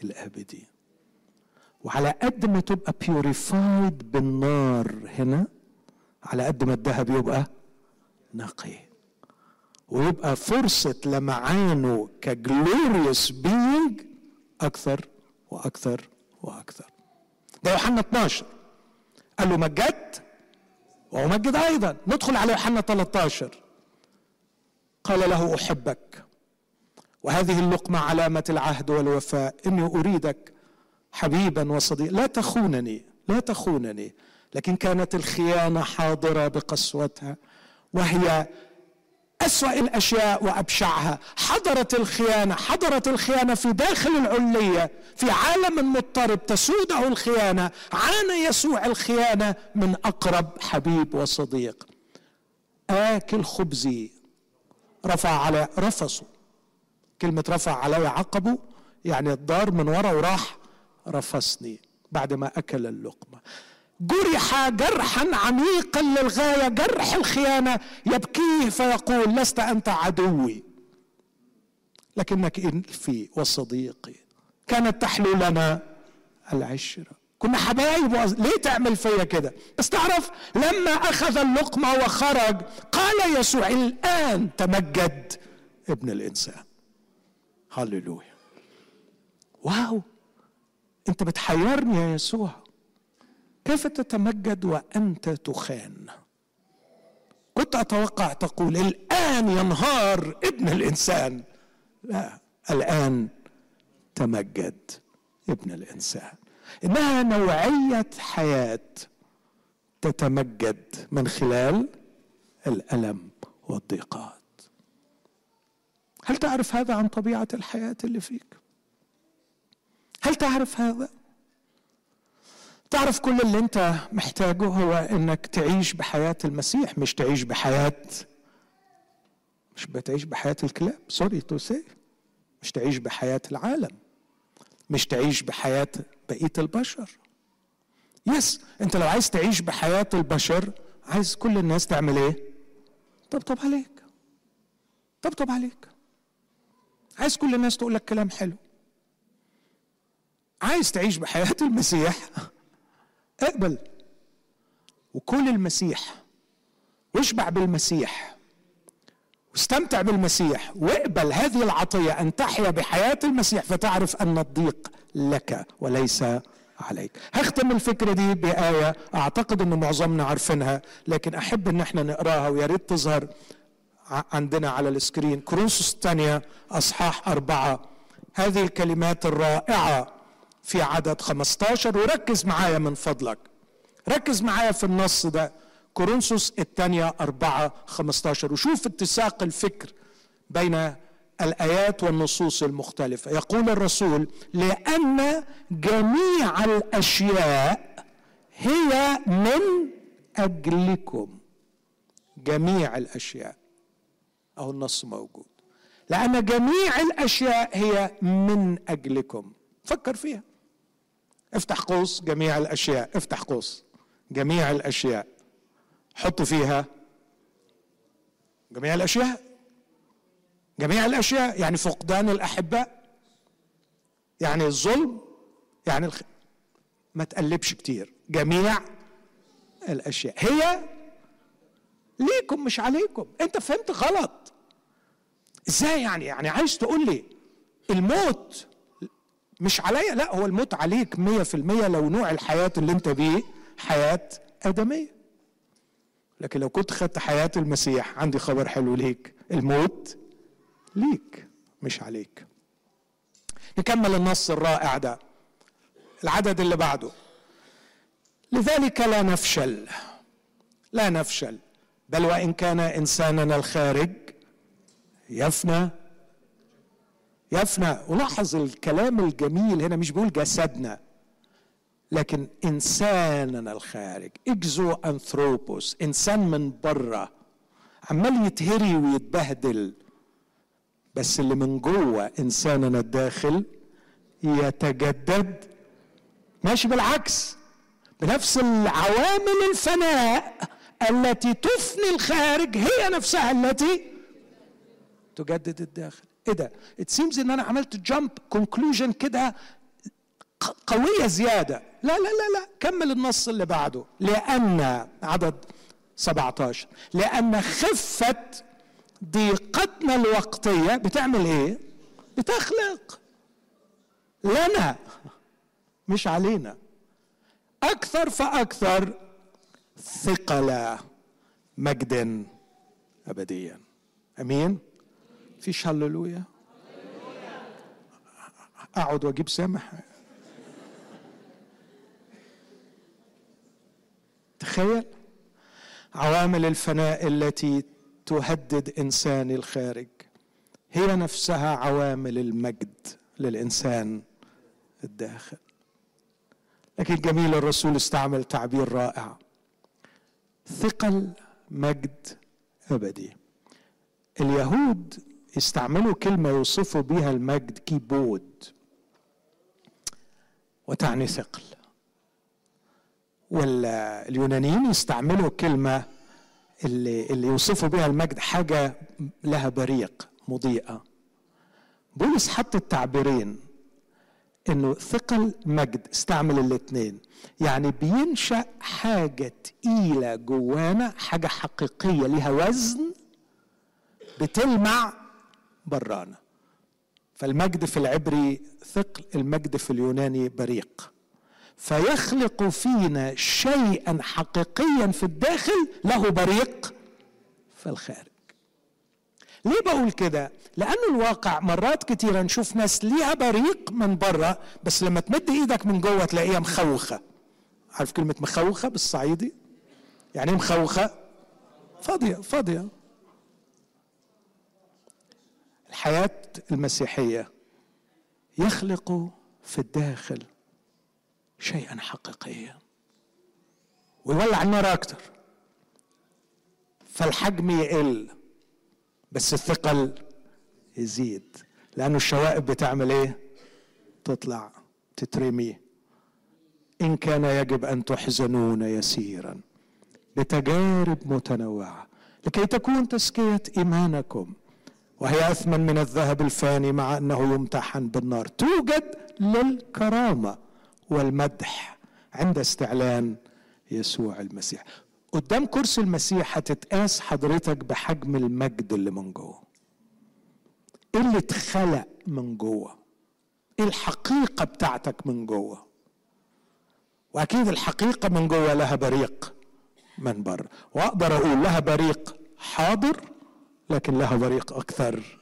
الأبدي. وعلى قد ما تبقى purified بالنار هنا، على قد ما الذهب يبقى نقي، ويبقى فرصة لمعانه كجلوريوس بينج أكثر وأكثر وأكثر. ده يوحنا اثنا عشر قال له مجدت وأمجد أيضا. ندخل على يوحنا ثلاثة عشر: قال له أحبك، وهذه اللقمة علامة العهد والوفاء، إني أريدك حبيبا وصديقا، لا تخونني لا تخونني. لكن كانت الخيانة حاضرة بقسوتها، وهي أسوأ الأشياء وأبشعها. حضرت الخيانة حضرت الخيانة في داخل العلية، في عالم مضطرب تسوده الخيانة. عانى يسوع الخيانة من أقرب حبيب وصديق. آكل خبزي رفع على رفسه. كلمة رفع علي عقبه يعني الدار من ورا وراح رفسني بعد ما أكل اللقمة. جرح جرحا عميقا للغاية، جرح الخيانة يبكيه فيقول لست أنت عدوي لكنك إنفي وصديقي، كانت تحلو لنا العشرة. كنا حبايب وأز... ليه تعمل فيا كده؟ بس تعرف لما أخذ اللقمة وخرج قال يسوع الآن تمجد ابن الإنسان. هللويا. واو، أنت بتحيرني يا يسوع، كيف تتمجد وأنت تخان؟ كنت أتوقع تقول الآن ينهار ابن الإنسان، لا، الآن تمجد ابن الإنسان. إنها نوعية حياة تتمجد من خلال الألم والضيقات. هل تعرف هذا عن طبيعة الحياة اللي فيك؟ هل تعرف هذا؟ تعرف كل اللي انت محتاجه هو انك تعيش بحياة المسيح، مش تعيش بحياة مش بتعيش بحياة الكلاب، سوري تو سي، مش تعيش بحياة العالم، مش تعيش بحياة بقية البشر. يس، انت لو عايز تعيش بحياة البشر عايز كل الناس تعمل ايه؟ طبطب عليك، طبطب عليك، عايز كل الناس تقول لك كلام حلو. عايز تعيش بحياة المسيح اقبل وكل المسيح واشبع بالمسيح واستمتع بالمسيح واقبل هذه العطية أن تحيا بحياة المسيح، فتعرف أن الضيق لك وليس عليك. هختم الفكرة دي بآية أعتقد أن معظمنا عارفينها، لكن أحب أن احنا نقراها ويا ريت تظهر عندنا على السكرين. كورنثوس الثانية أصحاح أربعة، هذه الكلمات الرائعة في عدد خمسة عشر، وركز معايا من فضلك، ركز معايا في النص ده، كورنثوس الثانية أربعة خمسة عشر، وشوف اتساق الفكر بين الآيات والنصوص المختلفة. يقول الرسول: لأن جميع الأشياء هي من أجلكم. جميع الأشياء، أو النص موجود، لأن جميع الأشياء هي من أجلكم. فكر فيها، افتح قوس جميع الأشياء، افتح قوس جميع الأشياء، حط فيها جميع الأشياء. جميع الأشياء يعني فقدان الأحباء، يعني الظلم، يعني الخ... ما تقلبش كتير. جميع الأشياء هي ليكم مش عليكم. انت فهمت غلط. ازاي يعني؟ يعني عايز تقول لي الموت مش عليا؟ لا، هو الموت عليك مية في المية لو نوع الحياة اللي انت بيه حياة آدمية. لكن لو كنت خدت حياة المسيح، عندي خبر حلو ليك، الموت ليك مش عليك. نكمل النص الرائع ده، العدد اللي بعده: لذلك لا نفشل، لا نفشل، بل وإن كان إنساننا الخارج يفنى يفنى. ولاحظ الكلام الجميل هنا، مش بيقول جسدنا، لكن إنساننا الخارج، إكزو أنثروبوس، إنسان من بره عمال يتهري ويتبهدل، بس اللي من جوه إنساننا الداخل يتجدد، ماشي بالعكس، بنفس العوامل الفناء التي تفني الخارج هي نفسها التي تجدد الداخل. ايه ده؟ it seems ان انا عملت جامب كونكلوجن كده قوية زيادة. لا لا لا لا، كمل النص اللي بعده: لأن، عدد سبعة عشر، لأن خفة ضيقتنا الوقتية بتعمل ايه؟ بتخلق لنا، مش علينا، أكثر فأكثر ثقلا مجدا أبديا. أمين؟ فيش هللويا؟ أقعد وأجيب سامح؟ تخيل عوامل الفناء التي تهدد إنساني الخارج هي نفسها عوامل المجد للإنسان الداخل. لكن جميل، الرسول استعمل تعبير رائع: ثقل مجد أبدي. اليهود استعملوا كلمة يوصفوا بها المجد، كيبود، وتعني ثقل. واليونانيين يستعملوا كلمة اللي, اللي يوصفوا بها المجد حاجة لها بريق، مضيئة. بولس حط التعبيرين، انه ثقل مجد، استعمل الاثنين. يعني بينشأ حاجة تقيلة جوانا، حاجة حقيقية لها وزن بتلمع برانا. فالمجد في العبري ثقل، المجد في اليوناني بريق. فيخلق فينا شيئا حقيقيا في الداخل له بريق في الخارج. ليه بقول كده؟ لأن الواقع مرات كتيرة نشوف ناس ليها بريق من بره، بس لما تمد ايدك من جوه تلاقيها مخوخة. عارف كلمة مخوخة بالصعيدي؟ يعني ايه مخوخة؟ فاضية فاضية. الحياة المسيحية يخلق في الداخل شيئا حقيقيا ويولع النار أكتر، فالحجم يقل بس الثقل يزيد، لأنه الشوائب بتعمل إيه؟ تطلع تترمي. إن كان يجب أن تحزنون يسيرا بتجارب متنوعة لكي تكون تزكية إيمانكم، وهي أثمن من الذهب الفاني مع أنه يمتحن بالنار، توجد للكرامة والمدح عند استعلان يسوع المسيح. قدام كرسي المسيح هتتقاس حضرتك بحجم المجد اللي من جوه، ايه اللي اتخلق من جوه، ايه الحقيقة بتاعتك من جوه. واكيد الحقيقة من جوه لها بريق من بره، واقدر اقول لها بريق حاضر لكن لها بريق اكثر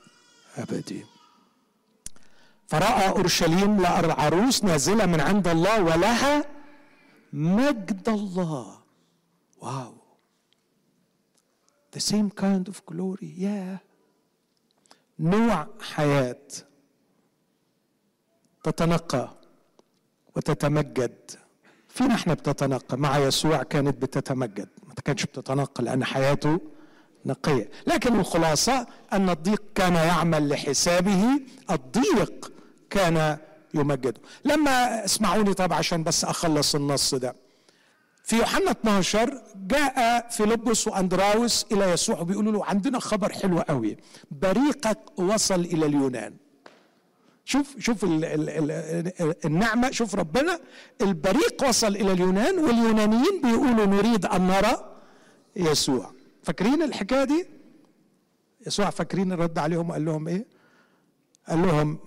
ابدي. فرأى أورشليم العروس نازلة من عند الله ولها مجد الله. واو. The same kind of glory. Yeah. نوع حياة تتنقى وتتمجد. فينا احنا بتتنقى؟ مع يسوع كانت بتتمجد، ما كانتش بتتنقى لأن حياته نقية. لكن الخلاصة أن الضيق كان يعمل لحسابه، الضيق كان يمجده. لما اسمعوني طبعا عشان بس أخلص النص ده. في يوحنا اثنا عشر جاء فيلبس واندراوس الى يسوع وبيقولوا له عندنا خبر حلو قوي، بريقك وصل الى اليونان. شوف شوف ال ال ال النعمه، شوف ربنا، البريق وصل الى اليونان واليونانيين بيقولوا نريد ان نرى يسوع. فاكرين الحكايه دي؟ يسوع فاكرين رد عليهم وقال لهم ايه؟ قال لهم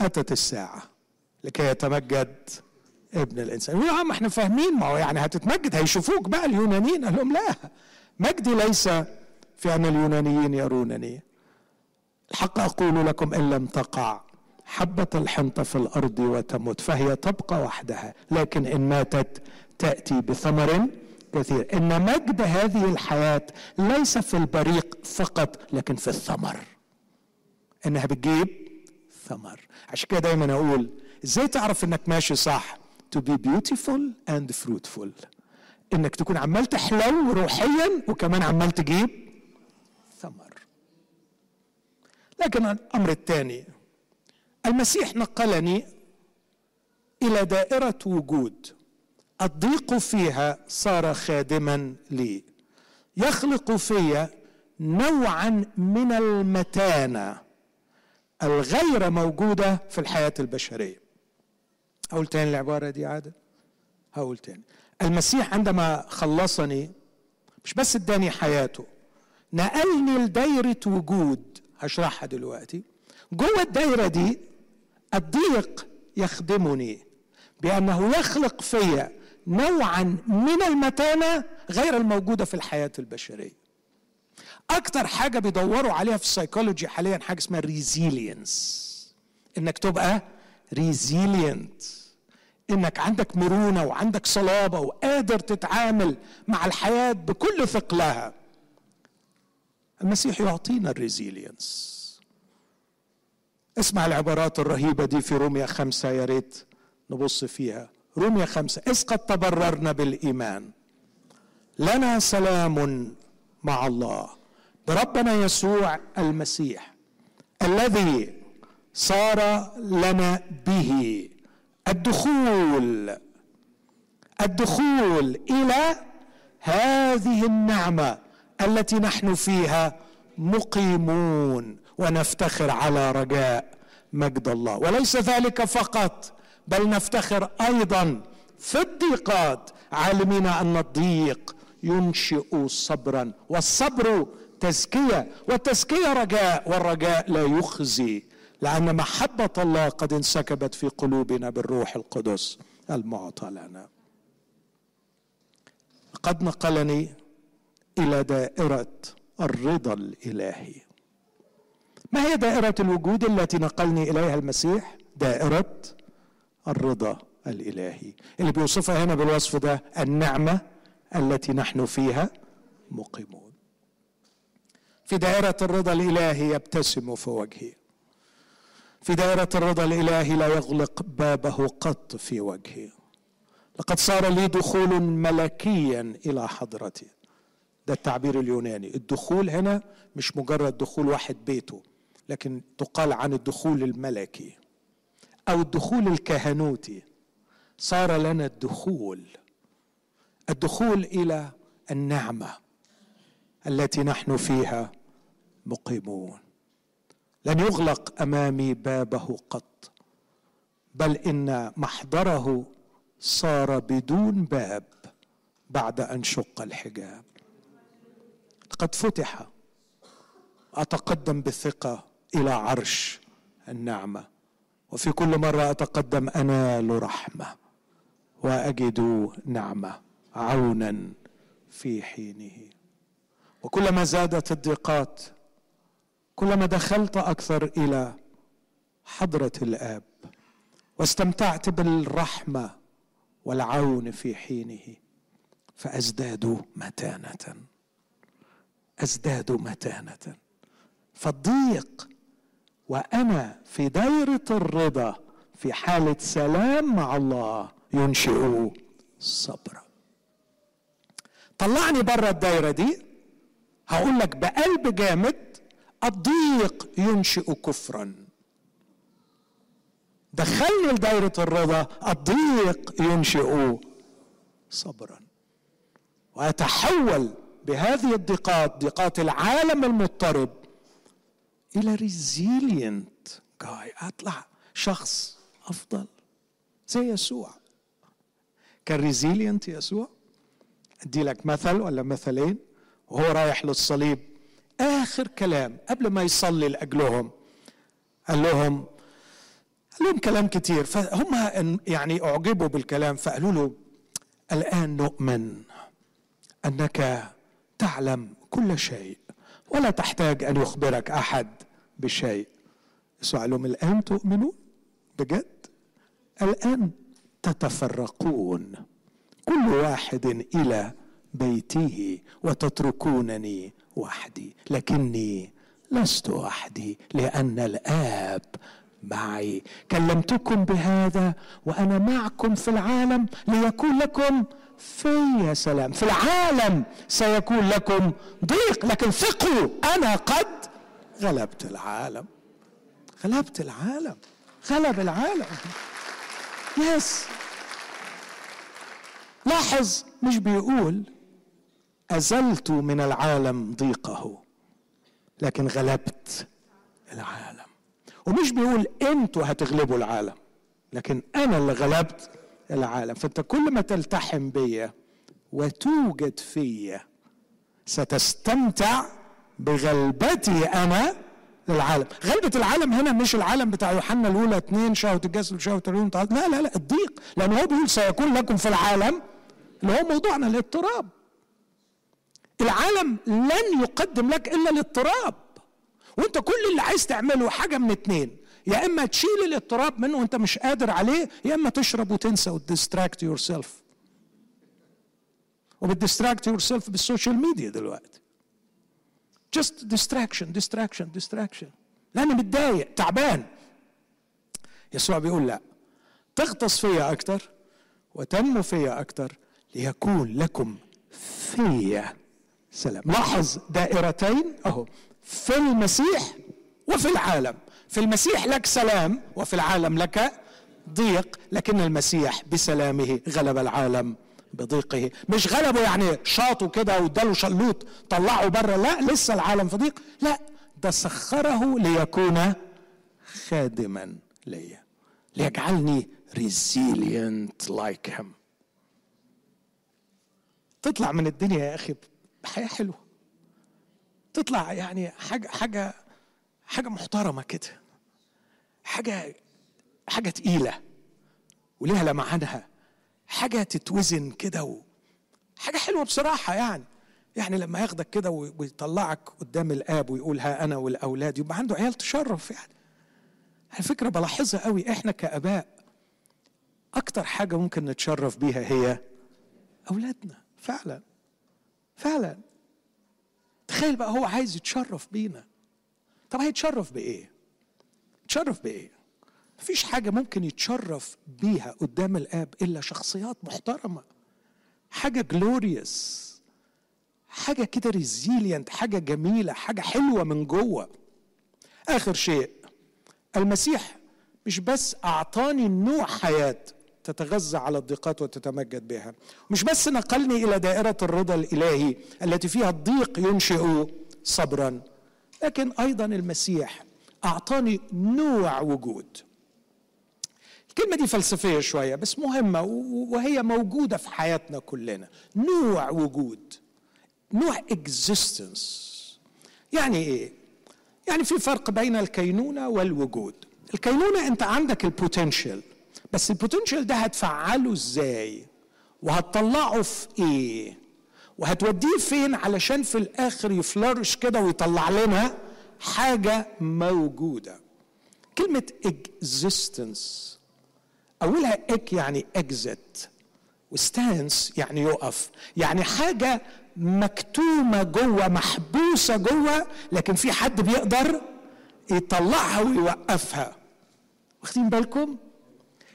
اتت الساعه لكي يتمجد ابن الانسان. يا عم احنا فاهمين، ما هو يعني هتتمجد هيشوفوك بقى اليونانيين. قال لهم لا، مجدي ليس في ان اليونانيين يرونني، الحق اقول لكم ان لم تقع حبه الحنطه في الارض وتموت فهي تبقى وحدها، لكن ان ماتت تاتي بثمر كثير. ان مجد هذه الحياه ليس في البريق فقط لكن في الثمر، انها بتجيب ثمر. عشان كده دايما اقول ازاي تعرف انك ماشي صح؟ to be beautiful and fruitful. انك تكون عمال تحلو روحيا وكمان عمال تجيب ثمر. لكن الامر الثاني، المسيح نقلني الى دائرة وجود الضيق فيها صار خادما لي، يخلق في نوعا من المتانة الغير موجودة في الحياة البشرية. هقول تاني العبارة دي عادة، هقول تاني. المسيح عندما خلصني مش بس اداني حياته، نقلني لدايرة وجود هشرحها دلوقتي. جوه الدايرة دي الضيق يخدمني بأنه يخلق فيا نوعا من المتانة غير الموجودة في الحياة البشرية. أكتر حاجة بيدوروا عليها في السايكولوجي حاليا حاجة اسمها ريزيلينس، إنك تبقى ريزيلينت، انك عندك مرونه وعندك صلابه وقادر تتعامل مع الحياه بكل ثقلها. المسيح يعطينا الريزيلينس. اسمع العبارات الرهيبه دي في روميا خمسة، يا ريت نبص فيها. روميا خمسة، اذ قد تبررنا بالايمان لنا سلام مع الله بربنا يسوع المسيح الذي صار لنا به الدخول الدخول إلى هذه النعمة التي نحن فيها مقيمون ونفتخر على رجاء مجد الله. وليس ذلك فقط، بل نفتخر أيضا في الضيقات عالمين أن الضيق ينشئ صبرا، والصبر تزكية، والتزكية رجاء، والرجاء لا يخزي، لأن محبة الله قد انسكبت في قلوبنا بالروح القدس المعطى لنا. قد نقلني إلى دائرة الرضا الإلهي. ما هي دائرة الوجود التي نقلني إليها المسيح؟ دائرة الرضا الإلهي اللي بيوصفها هنا بالوصف ده، النعمة التي نحن فيها مقيمون. في دائرة الرضا الإلهي يبتسم في وجهي، في دائرة الرضا الإلهي لا يغلق بابه قط في وجهي، لقد صار لي دخول ملكيا إلى حضرتي. ده التعبير اليوناني. الدخول هنا مش مجرد دخول واحد بيته، لكن تقال عن الدخول الملكي أو الدخول الكهنوتي. صار لنا الدخول الدخول إلى النعمة التي نحن فيها مقيمون. لن يغلق أمامي بابه قط، بل إن محضره صار بدون باب بعد أن شق الحجاب. قد فتح، أتقدم بالثقة إلى عرش النعمة، وفي كل مرة أتقدم أنال رحمة وأجد نعمة عونا في حينه. وكلما زادت الضيقات كلما دخلت أكثر إلى حضرة الآب واستمتعت بالرحمة والعون في حينه، فأزداد متانة، أزداد متانة. فالضيق وأنا في دائرة الرضا في حالة سلام مع الله ينشئ صبرا. طلعني برا الدائرة دي، هقول لك بقلب جامد، الضيق ينشئ كفرا. دخلني لدائرة الرضا، الضيق ينشئ صبرا، وأتحول بهذه الضيقات، ضيقات العالم المضطرب، إلى ريزيلينت جاي، أطلع شخص أفضل زي يسوع. كان ريزيلينت يسوع. أدي لك مثل ولا مثلين. وهو رايح للصليب آخر كلام قبل ما يصلي لأجلهم قال لهم قال لهم كلام كتير، فهم يعني أعجبوا بالكلام، فقالوا له الآن نؤمن أنك تعلم كل شيء ولا تحتاج أن يخبرك أحد بشيء. يسوع قال لهم الآن تؤمنون بجد؟ الآن تتفرقون كل واحد إلى بيته وتتركونني وحدي، لكني لست وحدي لأن الآب معي. كلمتكم بهذا وأنا معكم في العالم ليكون لكم في سلام. في العالم سيكون لكم ضيق، لكن ثقوا أنا قد غلبت العالم. غلبت العالم، غلب العالم. يس. لاحظ مش بيقول أزلت من العالم ضيقه، لكن غلبت العالم. ومش بيقول أنتوا هتغلبوا العالم، لكن أنا اللي غلبت العالم. فأنت كل ما تلتحم بي وتوجد في ستستمتع بغلبتي أنا للعالم. غلبة العالم هنا مش العالم بتاع يوحنا الأولى اثنين شهوة الجسد وشهوة العيون، لا لا لا، الضيق. لأنه هو بيقول سيكون لكم في العالم، اللي هو موضوعنا الاضطراب. العالم لن يقدم لك إلا الاضطراب، وانت كل اللي عايز تعمله حاجة من اتنين، يا إما تشيل الاضطراب منه وانت مش قادر عليه، يا إما تشرب وتنسى وتديستراكت يور سيلف. وبتديستراكت يور سيلف بالسوشيال ميديا دلوقتي. just distraction distraction distraction. لأنا متضايق تعبان. يسوع بيقول لا، تغطس فيا أكتر وتنمو فيا أكتر ليكون لكم فيا سلام. لاحظ دائرتين أهو، في المسيح وفي العالم. في المسيح لك سلام، وفي العالم لك ضيق، لكن المسيح بسلامه غلب العالم بضيقه. مش غلبه يعني شاطوا كده واداله شلوط طلعوا بره، لا، لسه العالم في ضيق، لا، ده سخره ليكون خادما ليا ليجعلني resilient like him. تطلع من الدنيا يا اخي بحياه حلوه، تطلع يعني حاجه حاجه حاجه محترمه كده، حاجه حاجه تقيله وليها لمعانها، حاجه تتوزن كده، حاجه حلوه بصراحه. يعني يعني لما ياخدك كده ويطلعك قدام الاب ويقول ها انا والاولاد، يبقى عنده عيال تشرف. يعني على فكره بلاحظها قوي، احنا كاباء اكتر حاجه ممكن نتشرف بيها هي اولادنا. فعلا فعلا. تخيل بقى هو عايز يتشرف بينا، طب هيتشرف بايه؟ يتشرف بايه؟ مفيش حاجه ممكن يتشرف بيها قدام الاب الا شخصيات محترمه، حاجه جلوريوس، حاجه كده ريزيليانت، حاجه جميله، حاجه حلوه من جوه. اخر شيء، المسيح مش بس اعطاني نوع حياه تتغذى على الضيقات وتتمجد بها، مش بس نقلني الى دائره الرضا الالهي التي فيها الضيق ينشئ صبرا، لكن ايضا المسيح اعطاني نوع وجود. الكلمه دي فلسفيه شويه بس مهمه، وهي موجوده في حياتنا كلنا. نوع وجود، نوع اكزيستنس. يعني ايه؟ يعني في فرق بين الكينونه والوجود. الكينونه انت عندك البوتنشال، بس البوتنشال ده هتفعله ازاي؟ وهتطلعه في ايه؟ وهتوديه فين علشان في الاخر يفلرش كده ويطلع لنا حاجه موجوده. كلمه اكزيستنس اولها اك يعني اكزت، وستانس يعني يقف، يعني حاجه مكتومه جوه، محبوسه جوه، لكن في حد بيقدر يطلعها ويوقفها. واخدين بالكم؟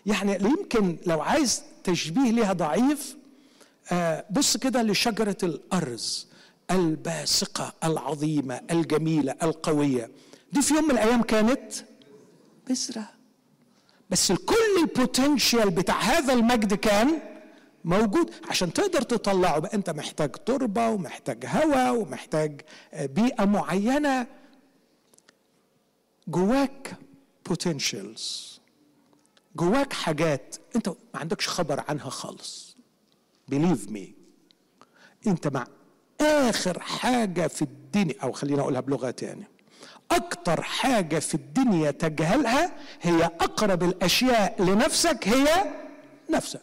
يعني يمكن لو عايز تشبيه ليها ضعيف، بص كده لشجره الارز الباسقه العظيمه الجميله القويه دي، في يوم من الايام كانت بذره، بس كل البوتنشال بتاع هذا المجد كان موجود. عشان تقدر تطلعه بقى انت محتاج تربه ومحتاج هواء ومحتاج بيئه معينه. جواك بوتنشلز، جواك حاجات انت ما عندكش خبر عنها خالص. believe me، انت مع اخر حاجه في الدنيا، او خلينا اقولها بلغه تانية، اكتر حاجه في الدنيا تجهلها هي اقرب الاشياء لنفسك هي نفسك.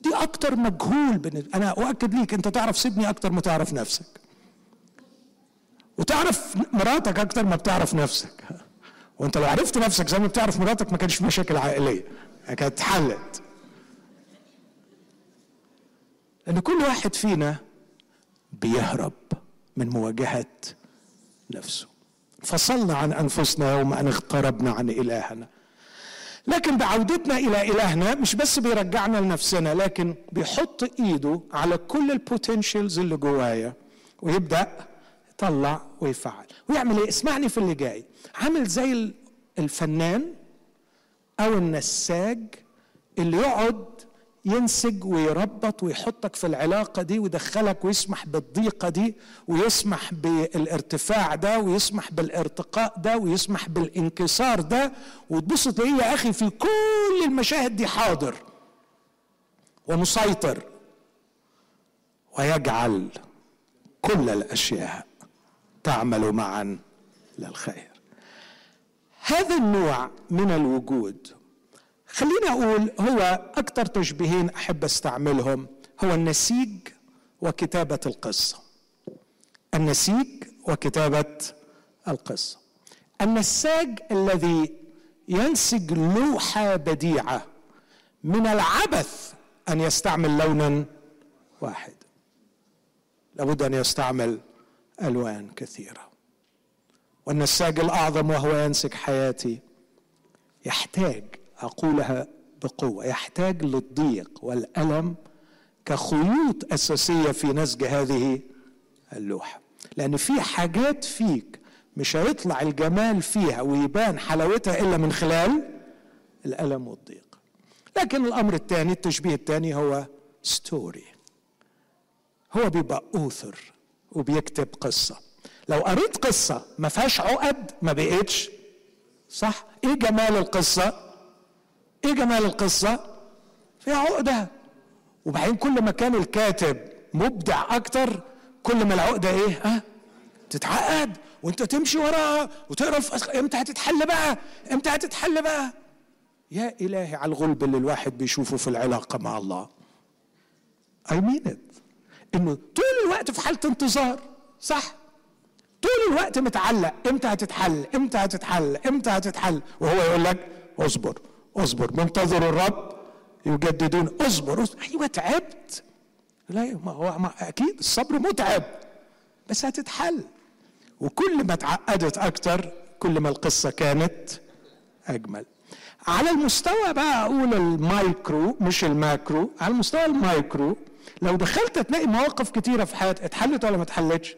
دي اكتر مجهول بالنسبة. انا اؤكد ليك انت تعرف سيدني اكتر ما تعرف نفسك، وتعرف مراتك اكتر ما بتعرف نفسك. وانت لو عرفت نفسك زي ما بتعرف مراتك ما كانش في مشاكل عائليه، كانت اتحلت. لان كل واحد فينا بيهرب من مواجهه نفسه. فصلنا عن انفسنا يوم ان اغتربنا عن الهنا. لكن بعودتنا الى الهنا مش بس بيرجعنا لنفسنا، لكن بيحط ايده على كل البوتنشلز اللي جوايا ويبدا يطلع ويفعل ويعمل ايه. اسمعني في اللي جاي، عامل زي الفنان او النساج اللي يقعد ينسج ويربط ويحطك في العلاقه دي ويدخلك ويسمح بالضيقه دي ويسمح بالارتفاع ده ويسمح بالارتقاء ده ويسمح بالانكسار ده، وتبص تلاقيه يا اخي في كل المشاهد دي حاضر ومسيطر، ويجعل كل الاشياء تعمل معا للخير. هذا النوع من الوجود، خليني أقول هو أكتر تشبيهين أحب أستعملهم، هو النسيج وكتابة القصة. النسيج وكتابة القصة. النساج الذي ينسج لوحة بديعة، من العبث أن يستعمل لونا واحد، لابد أن يستعمل ألوان كثيرة. والنساج الأعظم وهو ينسج حياتي يحتاج، أقولها بقوة، يحتاج للضيق والألم كخيوط أساسية في نسج هذه اللوحة. لأن في حاجات فيك مش هيطلع الجمال فيها ويبان حلاوتها إلا من خلال الألم والضيق. لكن الأمر الثاني، التشبيه الثاني، هو ستوري. هو بيبقى أوثر وبيكتب قصة. لو قريت قصة ما فيهاش عقد ما بقيتش صح؟ ايه جمال القصة؟ ايه جمال القصة؟ فيها عقدة، وبعدين كل ما كان الكاتب مبدع اكتر كل ما العقدة ايه؟ ها؟ تتعقد وانت تمشي وراها وتقرا في امتى هتتحل بقى؟ امتى هتتحل بقى؟ يا الهي على الغلب اللي الواحد بيشوفه في العلاقة مع الله. I mean it. انه طول الوقت في حالة انتظار، صح؟ طول الوقت متعلق، امتى هتتحل؟ امتى هتتحل؟ امتى هتتحل؟ وهو يقول لك اصبر اصبر منتظر الرب يجددون، اصبر اصبر. ايوه تعبت. لا ما هو ما اكيد الصبر متعب بس هتتحل. وكل ما اتعقدت اكتر كل ما القصة كانت اجمل. على المستوى بقى اقول المايكرو مش الماكرو، على المستوى المايكرو لو دخلت هتلاقي مواقف كتيرة في حياتك اتحلت ولا ما اتحلتش،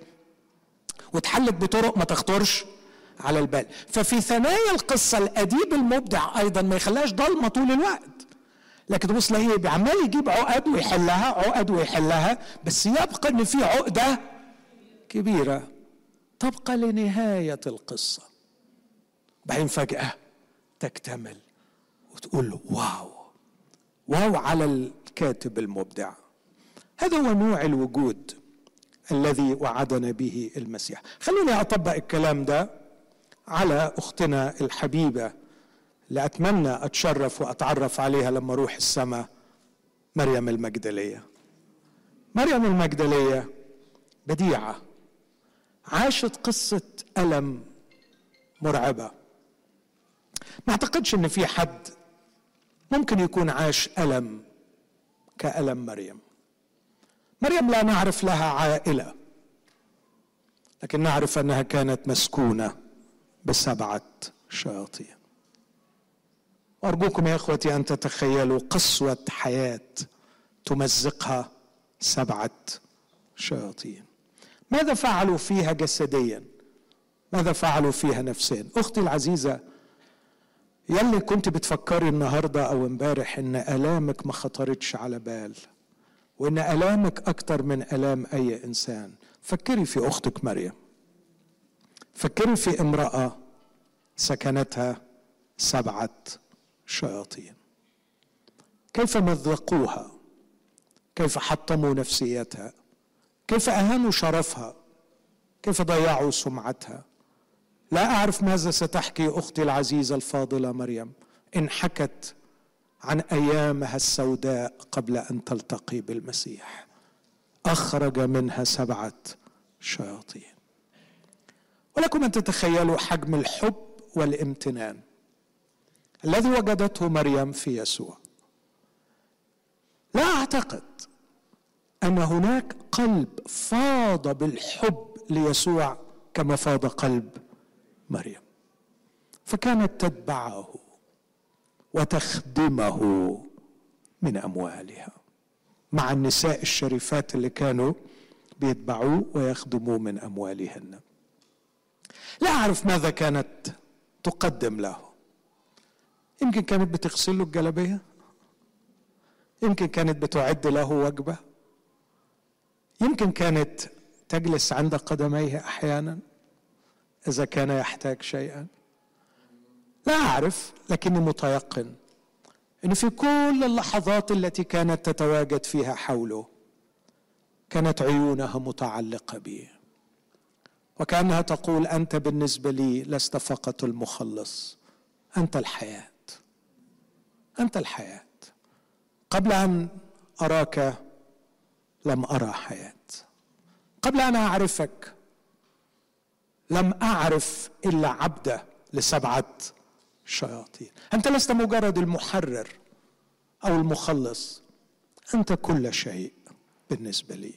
واتحلت بطرق ما تخطرش على البال. ففي ثنايا القصة الأديب المبدع أيضا ما يخليهاش ضلمة طول الوقت، لكن تبص ليه عمال يجيب عقد ويحلها عقد ويحلها، بس يبقى إن في عقدة كبيرة تبقى لنهاية القصة، بعدين فجأة تكتمل وتقول له واو واو على الكاتب المبدع. هذا هو نوع الوجود الذي وعدنا به المسيح. خلوني أطبق الكلام ده على أختنا الحبيبة اللي أتمنى أتشرف وأتعرف عليها لما أروح السماء، مريم المجدلية. مريم المجدلية بديعة، عاشت قصة ألم مرعبة. ما أعتقدش إن في حد ممكن يكون عاش ألم كألم مريم. مريم لا نعرف لها عائلة، لكن نعرف أنها كانت مسكونة بسبعة شياطين. وأرجوكم يا إخوتي أن تتخيلوا قسوة حياة تمزقها سبعة شياطين. ماذا فعلوا فيها جسديا؟ ماذا فعلوا فيها نفسيا؟ أختي العزيزة، يلي كنت بتفكري النهاردة أو امبارح إن آلامك ما خطرتش على بال، وإن ألامك أكتر من ألام أي إنسان، فكري في أختك مريم. فكري في امرأة سكنتها سبعة شياطين، كيف مزقوها، كيف حطموا نفسيتها، كيف أهانوا شرفها، كيف ضيعوا سمعتها. لا أعرف ماذا ستحكي أختي العزيزة الفاضلة مريم إن حكت عن أيامها السوداء قبل أن تلتقي بالمسيح، أخرج منها سبعة شياطين. ولكم أن تتخيلوا حجم الحب والامتنان الذي وجدته مريم في يسوع. لا أعتقد أن هناك قلب فاض بالحب ليسوع كما فاض قلب مريم، فكانت تتبعه وتخدمه من أموالها، مع النساء الشريفات اللي كانوا بيتبعوه ويخدموه من أموالهن. لا أعرف ماذا كانت تقدم له. يمكن كانت بتغسل له الجلابية، يمكن كانت بتعد له وجبة، يمكن كانت تجلس عند قدميه أحيانا إذا كان يحتاج شيئا. لا أعرف، لكني متيقن أن في كل اللحظات التي كانت تتواجد فيها حوله كانت عيونها متعلقة به، وكأنها تقول أنت بالنسبة لي لست فقط المخلص، أنت الحياة، أنت الحياة. قبل أن أراك لم أرى حياة، قبل أن أعرفك لم أعرف إلا عبدة لسبعة شياطين. أنت لست مجرد المحرر أو المخلص، أنت كل شيء بالنسبة لي.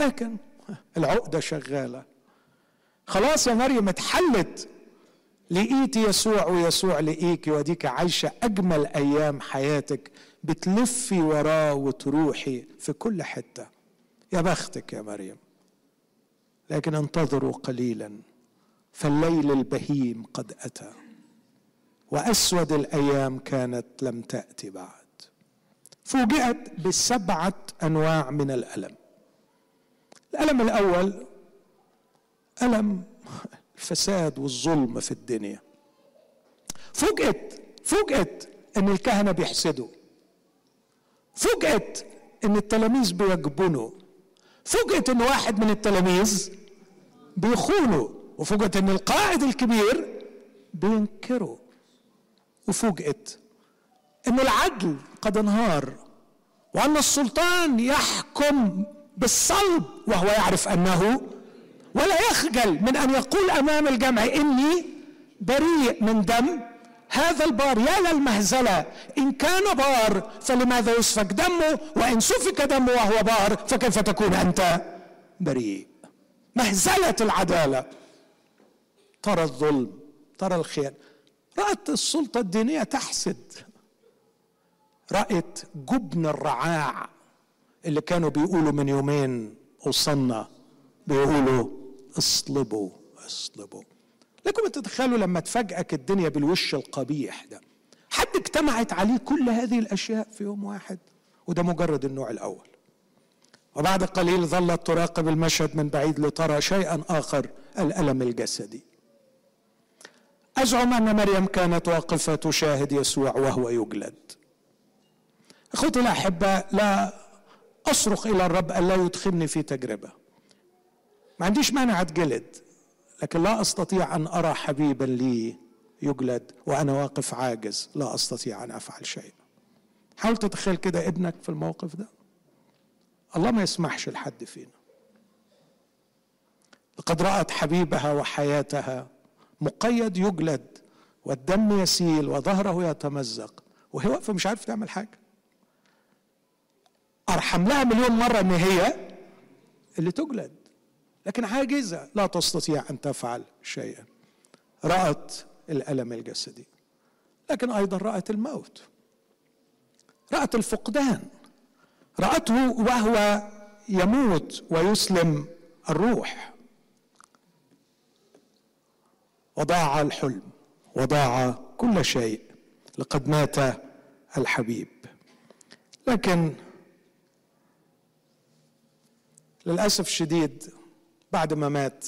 لكن العقدة شغالة. خلاص يا مريم اتحلت، لقيت يسوع ويسوع لقيك، وديك عايشة أجمل أيام حياتك، بتلفي وراه وتروحي في كل حتة. يا بختك يا مريم. لكن انتظروا قليلا فالليل البهيم قد أتى، وأسود الأيام كانت لم تأتي بعد. فوجئت بسبعة أنواع من الألم. الألم الأول ألم الفساد والظلم في الدنيا، فوجئت فوجئت ان الكهنة بيحسدوا، فوجئت ان التلاميذ بيجبنوا، فوجئت ان واحد من التلاميذ بيخونوا، وفوجئت ان القائد الكبير بينكروا، وفوجئت ان العدل قد انهار، وان السلطان يحكم بالصلب وهو يعرف انه ولا يخجل من ان يقول امام الجمع اني بريء من دم هذا البار. يا للمهزلة، إن كان بار فلماذا يسفك دمه، وإن سفك دمه وهو بار فكيف تكون أنت بريء؟ مهزلة العدالة. ترى الظلم، ترى الخيانة. رأت السلطة الدينية تحسد، رأت جبن الرعاع اللي كانوا بيقولوا من يومين وصلنا بيقولوا اصلبوا اصلبوا. لكم تتخيلوا لما تفاجئك الدنيا بالوش القبيح ده، حد اجتمعت عليه كل هذه الأشياء في يوم واحد. وده مجرد النوع الأول. وبعد قليل ظلت تراقب المشهد من بعيد لترى شيئا آخر، الألم الجسدي. أزعم أن مريم كانت واقفة تشاهد يسوع وهو يجلد. أخوتي الأحبة، لا أصرخ إلى الرب ألا يدخلني في تجربة. ما عنديش مانع أتجلد، لكن لا أستطيع أن أرى حبيبا لي يجلد وأنا واقف عاجز لا أستطيع أن أفعل شيء. حاول تتخيل كده ابنك في الموقف ده. الله ما يسمحش لحد فينا. لقد رأت حبيبها وحياتها مقيد يجلد والدم يسيل وظهره يتمزق، وهي واقفة مش عارف تعمل حاجة. أرحم لها مليون مرة إن هي اللي تجلد، لكن عاجزة لا تستطيع أن تفعل شيئا. رأت الألم الجسدي، لكن أيضا رأت الموت، رأت الفقدان، رأته وهو يموت ويسلم الروح. وضاع الحلم، وضاع كل شيء، لقد مات الحبيب. لكن للأسف الشديد بعد ما مات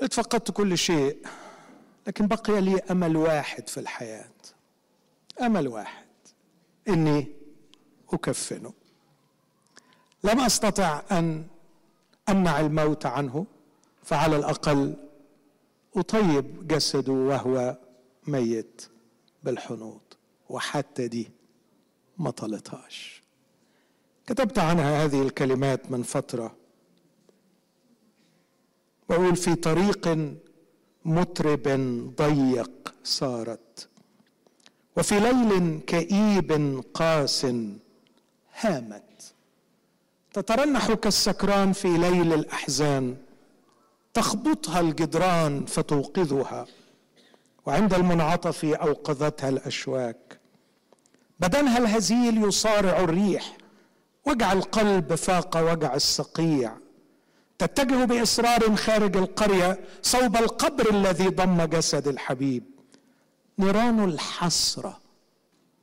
اتفقدت كل شيء، لكن بقي لي أمل واحد في الحياة، أمل واحد، إني أكفنه. لم أستطع أن أمنع الموت عنه، فعلى الأقل أطيب جسده وهو ميت بالحنوط. وحتى دي ما طلتهاش. كتبت عنها هذه الكلمات من فترة، وأقول في طريق مطرب ضيق سارت، وفي ليل كئيب قاس هامت، تترنح كالسكران في ليل الأحزان، تخبطها الجدران فتوقظها، وعند المنعطف أوقظتها الأشواك، بدنها الهزيل يصارع الريح، وجع القلب فاق وجع الصقيع، تتجه بإصرار خارج القرية صوب القبر الذي ضم جسد الحبيب، نيران الحسرة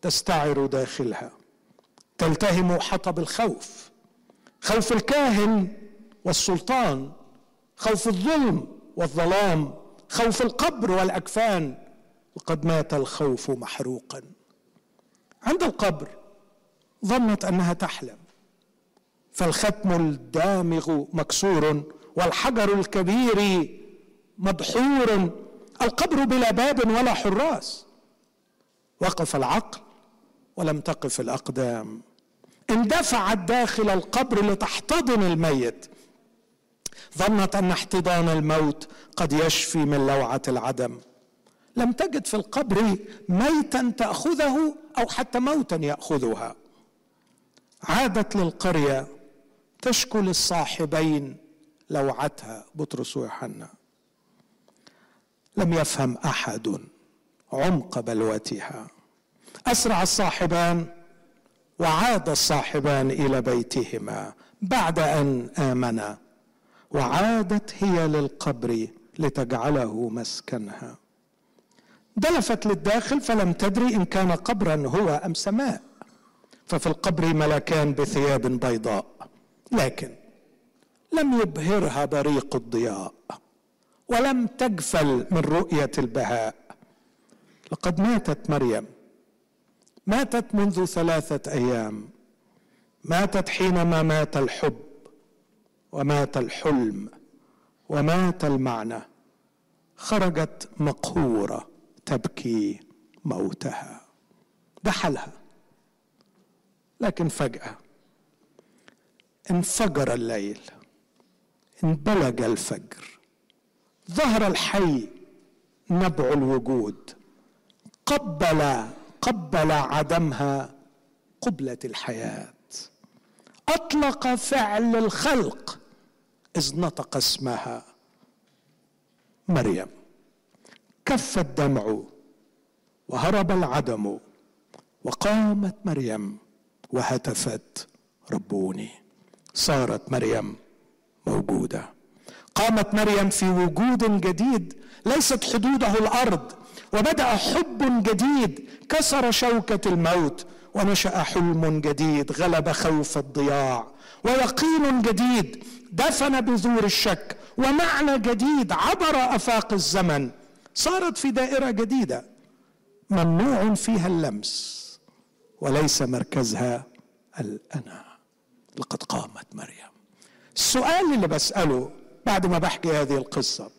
تستعر داخلها، تلتهم حطب الخوف، خوف الكاهن والسلطان، خوف الظلم والظلام، خوف القبر والأكفان. وقد مات الخوف محروقا. عند القبر ظنت أنها تحلم، فالختم الدامغ مكسور، والحجر الكبير مدحور، القبر بلا باب ولا حراس. وقف العقل ولم تقف الأقدام، اندفعت داخل القبر لتحتضن الميت. ظنت أن احتضان الموت قد يشفي من لوعة العدم. لم تجد في القبر ميتا تأخذه أو حتى موتا يأخذها. عادت للقرية تشكو للصاحبين لوعتها، بطرس ويوحنا. لم يفهم أحد عمق بلوتها. أسرع الصاحبان وعاد الصاحبان إلى بيتهما بعد أن آمنا، وعادت هي للقبر لتجعله مسكنها. دلفت للداخل فلم تدري إن كان قبرا هو أم سماء، ففي القبر ملكان بثياب بيضاء، لكن لم يبهرها بريق الضياء، ولم تجفل من رؤية البهاء. لقد ماتت مريم، ماتت منذ ثلاثة أيام، ماتت حينما مات الحب ومات الحلم ومات المعنى، خرجت مقهورة تبكي موتها. ده حالها. لكن فجأة انفجر الليل، انبلج الفجر، ظهر الحي نبع الوجود، قبل قبل عدمها قبلة الحياة، أطلق فعل الخلق إذ نطق اسمها مريم. كف الدمع وهرب العدم، وقامت مريم وهتفت ربوني. صارت مريم موجودة. قامت مريم في وجود جديد ليست حدوده الأرض، وبدأ حب جديد كسر شوكة الموت، ونشأ حلم جديد غلب خوف الضياع، ويقين جديد دفن بذور الشك، ومعنى جديد عبر أفاق الزمن. صارت في دائرة جديدة ممنوع فيها اللمس وليس مركزها الأنا. لقد قامت مريم. السؤال اللي بسأله بعد ما بحكي هذه القصة،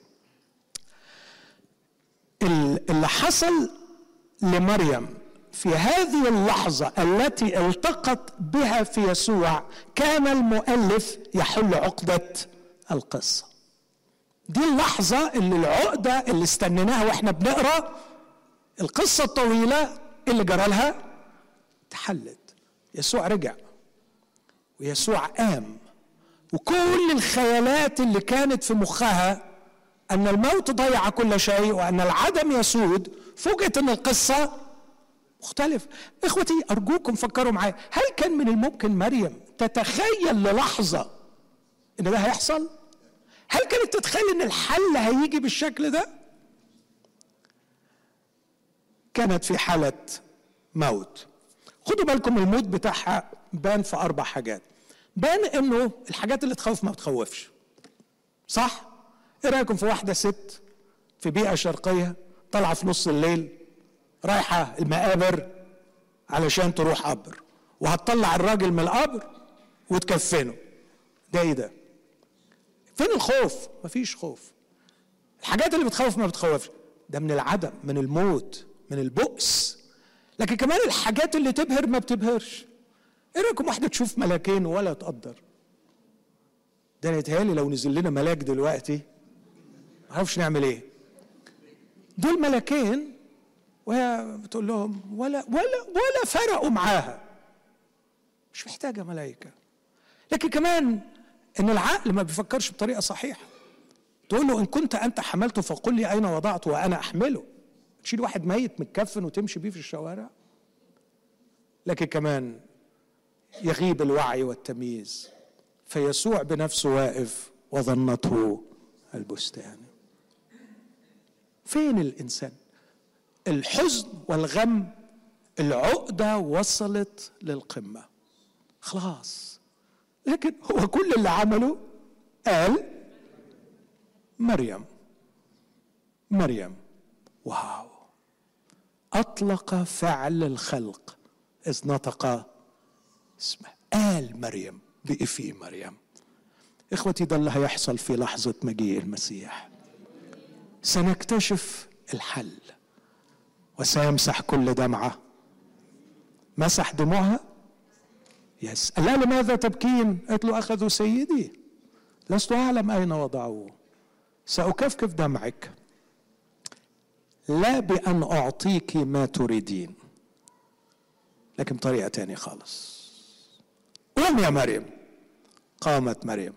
اللي حصل لمريم في هذه اللحظة التي التقت بها في يسوع، كان المؤلف يحل عقدة القصة. دي اللحظة اللي العقدة اللي استنيناها واحنا بنقرأ القصة الطويلة اللي جرى لها تحلت. يسوع رجع ويسوع قام، وكل الخيالات اللي كانت في مخها أن الموت ضيع كل شيء وأن العدم يسود، فوجئت أن القصة مختلف. إخوتي أرجوكم فكروا معايا، هل كان من الممكن مريم تتخيل للحظة إن ده هيحصل؟ هل كانت تتخيل إن الحل هيجي بالشكل ده؟ كانت في حالة موت. خدوا بالكم الموت بتاعها بان في أربع حاجات. بان إنه الحاجات اللي تخوف ما بتخوفش، صح؟ إيه رأيكم في واحدة ست في بيئة شرقية طالعة في نص الليل رايحة المقابر علشان تروح قبر، وهتطلع الراجل من القبر وتكفنه؟ ده إيه ده؟ فين الخوف؟ مفيش خوف. الحاجات اللي بتخوف ما بتخوفش، ده من العدم، من الموت، من البؤس. لكن كمان الحاجات اللي تبهر ما بتبهرش. إيه رأيكم واحدة تشوف ملاكين ولا تقدر؟ ده أنا يتهيألي لو نزل لنا ملاك دلوقتي معرفش نعمل إيه. دول ملاكين وهي بتقول لهم ولا ولا ولا فرقوا معاها، مش محتاجة ملايكة. لكن كمان إن العقل ما بيفكرش بطريقة صحيحة. تقول له إن كنت أنت حملته فقل لي أين وضعته وأنا أحمله. تشيل واحد ميت متكفن وتمشي بيه في الشوارع. لكن كمان يغيب الوعي والتمييز، فيسوع بنفسه واقف وظنته البستان. فين الإنسان؟ الحزن والغم، العقدة وصلت للقمة خلاص. لكن هو كل اللي عمله قال مريم مريم. واو، أطلق فعل الخلق إذ نطق اسمه. قال مريم بإفي مريم. إخوتي ده اللي هيحصل في لحظة مجيء المسيح. سنكتشف الحل وسيمسح كل دمعة. مسح دموعها. يس. قال لها لماذا تبكين؟ قالت له أخذوا سيدي لست أعلم أين وضعوه. سأكفكف دمعك لا بأن أعطيك ما تريدين، لكن بطريقة تانية خالص. قوم يا مريم. قامت مريم.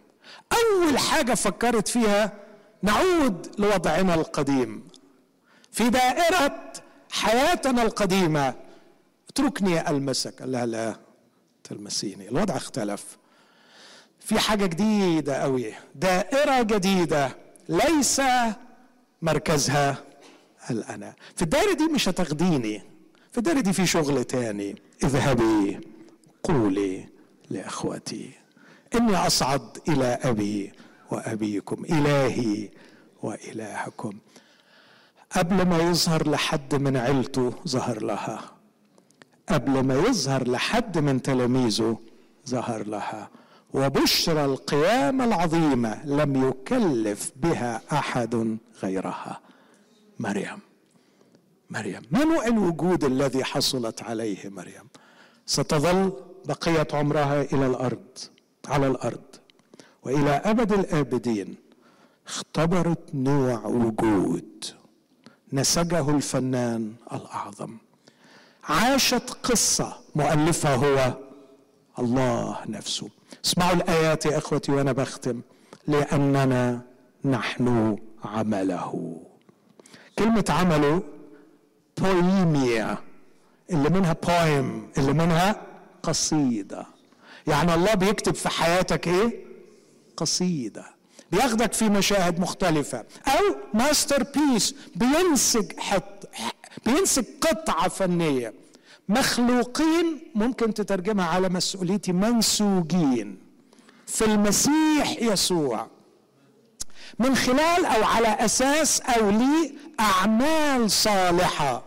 أول حاجة فكرت فيها نعود لوضعنا القديم في دائرة حياتنا القديمة. اتركني ألمسك. قال لها لا تلمسيني. الوضع اختلف، في حاجة جديدة قوي، دائرة جديدة ليس مركزها الأنا. في الدائرة دي مش هتاخديني، في الدائرة دي في شغل تاني. اذهبي قولي لأخوتي إني أصعد إلى أبي وأبيكم، إلهي وإلهكم. قبل ما يظهر لحد من عيلته ظهر لها، قبل ما يظهر لحد من تلاميذه ظهر لها. وبشرى القيامة العظيمة لم يكلف بها أحد غيرها، مريم. مريم ما نوع الوجود الذي حصلت عليه مريم؟ ستظل بقية عمرها إلى الأرض على الأرض وإلى أبد الآبدين. اختبرت نوع وجود نسجه الفنان الأعظم، عاشت قصة مؤلفها هو الله نفسه. اسمعوا الآيات يا إخوتي وأنا بختم. لأننا نحن عمله. كلمة عمله بويميا، اللي منها بويم، اللي منها قصيدة. يعني الله بيكتب في حياتك ايه؟ قصيدة. بياخدك في مشاهد مختلفة او ماستر بيس، بينسج حط بينسج قطعة فنية. مخلوقين ممكن تترجمها على مسؤوليتي منسوجين في المسيح يسوع من خلال او على اساس او لي اعمال صالحة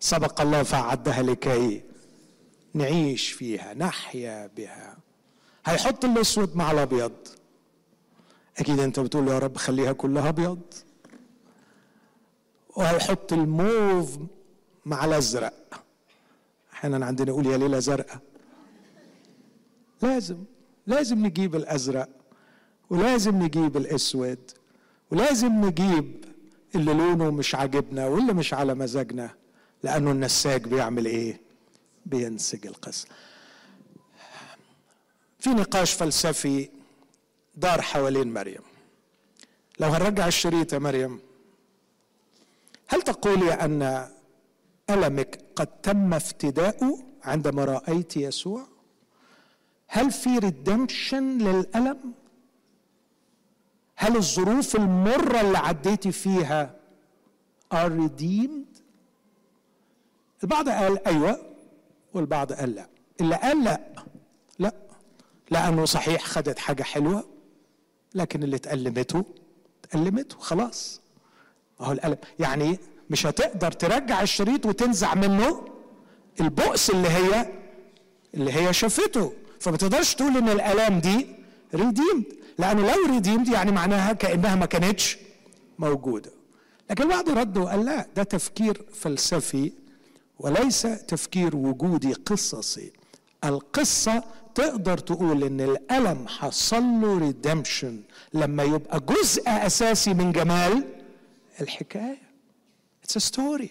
سبق الله فعدها لكي نعيش فيها نحيا بها. هيحط الاسود مع الابيض. اكيد انت بتقول يا رب خليها كلها ابيض، وهيحط الموف مع الازرق. احنا عندنا نقول يا ليله زرقاء، لازم لازم نجيب الازرق ولازم نجيب الاسود ولازم نجيب اللي لونه مش عاجبنا واللي مش على مزاجنا، لانه النساج بيعمل ايه؟ بينسج القصه. في نقاش فلسفي دار حوالين مريم. لو هنرجع الشريط يا مريم، هل تقولي ان ألمك قد تم افتداؤه عندما رأيت يسوع؟ هل في ريدمشن للألم؟ هل الظروف المرة اللي عديتي فيها are redeemed؟ البعض قال أيوة والبعض قال لا. اللي قال لا لا لأنه صحيح خدت حاجة حلوة، لكن اللي تألمته تألمته خلاص. هو الألم يعني مش هتقدر ترجع الشريط وتنزع منه البؤس اللي هي اللي هي شافته. فما تقدرش تقول ان الالام دي ريديمد، لانه لو ريديمد يعني معناها كانها ما كانتش موجوده. لكن بعض رد وقال لا، ده تفكير فلسفي وليس تفكير وجودي قصصي. القصه تقدر تقول ان الالم حصل له ريدمشن لما يبقى جزء اساسي من جمال الحكايه. It's a story.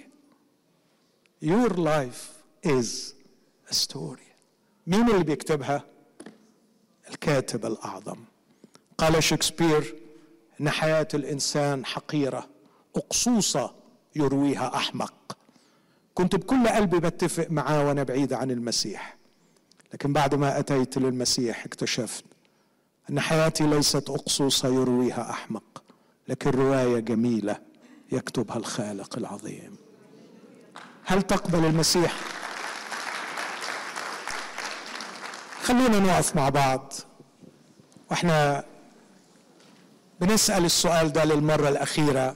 Your life is a story. مين اللي بيكتبها؟ الكاتب الأعظم. قال شكسبير إن حياة الإنسان حقيرة أقصوصة يرويها أحمق. كنت بكل قلبي بتفق معاه وأنا بعيد عن المسيح، لكن بعد ما أتيت للمسيح اكتشفت أن حياتي ليست أقصوصة يرويها أحمق، لكن رواية جميلة يكتبها الخالق العظيم. هل تقبل المسيح؟ خلونا نقف مع بعض واحنا بنسأل السؤال ده للمرة الأخيرة.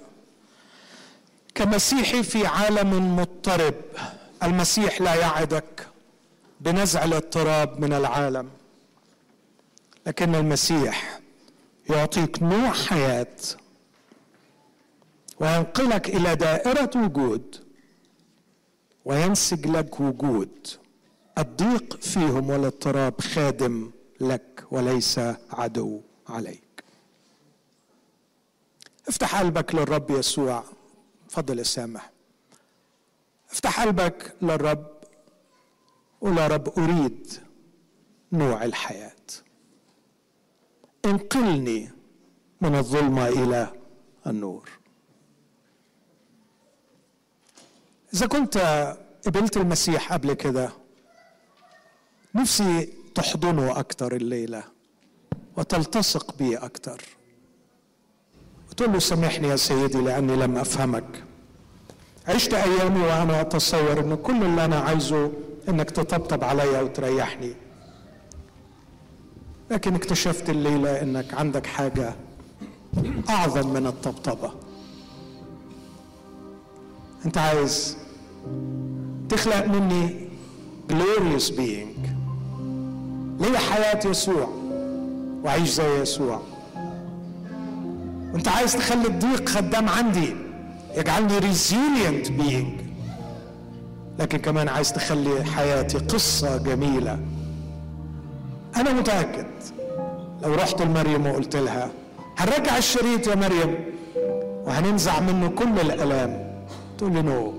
كمسيحي في عالم مضطرب، المسيح لا يعدك بنزع الاضطراب من العالم، لكن المسيح يعطيك نوع حياة وينقلك إلى دائرة وجود وينسج لك وجود. الضيق فيهم والاضطراب خادم لك وليس عدو عليك. افتح قلبك للرب يسوع. فضل السامح. افتح قلبك للرب قول يا رب أريد نوع الحياة، انقلني من الظلمة إلى النور. إذا كنت قبلت المسيح قبل كده، نفسي تحضنه أكتر الليلة وتلتصق بيه أكتر وتقول له سامحني يا سيدي لأني لم أفهمك. عشت أيامي وأنا أتصور أن كل اللي أنا عايزه أنك تطبطب عليا وتريحني، لكن اكتشفت الليلة أنك عندك حاجة أعظم من الطبطبة. انت عايز تخلق مني glorious being ليا حياة يسوع وعيش زي يسوع، وانت عايز تخلي الضيق خدام عندي يجعلني resilient being، لكن كمان عايز تخلي حياتي قصة جميلة. انا متأكد لو رحت لمريم وقلت لها هنرجع الشريط يا مريم وهننزع منه كل الآلام، تقول لي نو،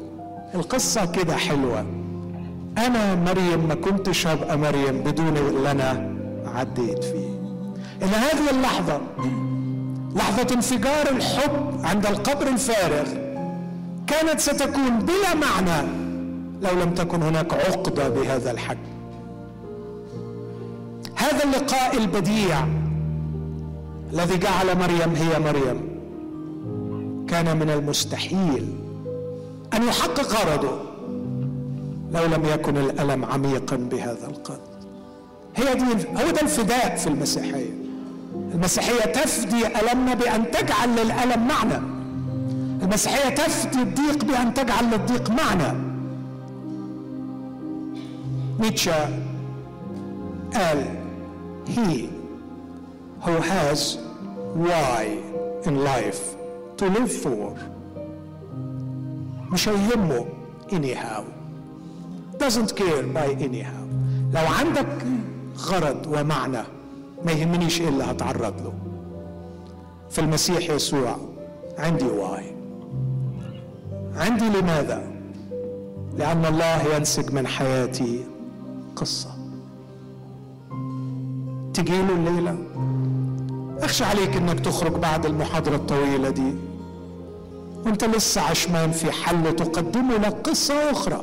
القصة كده حلوة. انا مريم ما كنتش هبقى مريم بدون اللي انا عديت فيه. ان هذه اللحظة لحظة انفجار الحب عند القبر الفارغ كانت ستكون بلا معنى لو لم تكن هناك عقدة بهذا الحجم. هذا اللقاء البديع الذي جعل مريم هي مريم كان من المستحيل أن يحقق غرضه لو لم يكن الألم عميقا بهذا القدر. هي دي، هو ده الفداء في المسيحية. المسيحية تفدي ألمنا بأن تجعل للألم معنى. المسيحية تفدي الضيق بأن تجعل للضيق معنى. نيتشه قال he who has why in life to live for مش هيهمه anyhow, doesn't care by anyhow. لو عندك غرض ومعنى ما يهمنيش ايه اللي هتعرض له. في المسيح يسوع عندي واي، عندي لماذا؟ لأن الله ينسج من حياتي قصة. تجيله الليلة؟ أخشى عليك انك تخرج بعد المحاضرة الطويلة دي وانت لسه عشمان في حل تقدم لك قصة أخرى.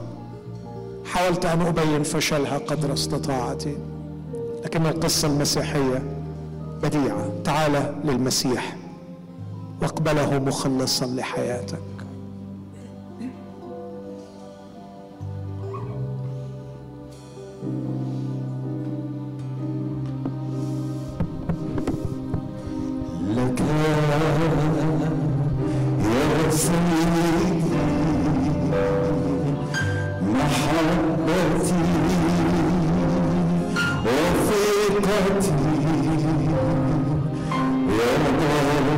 حاولت أن أبين فشلها قدر استطاعتي، لكن القصة المسيحية بديعة. تعال للمسيح واقبله مخلصا لحياتك. لك يا سيدي محبتي وثقتي وضامني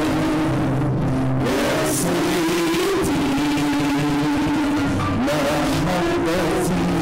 يا سيدي محبتي وثقتي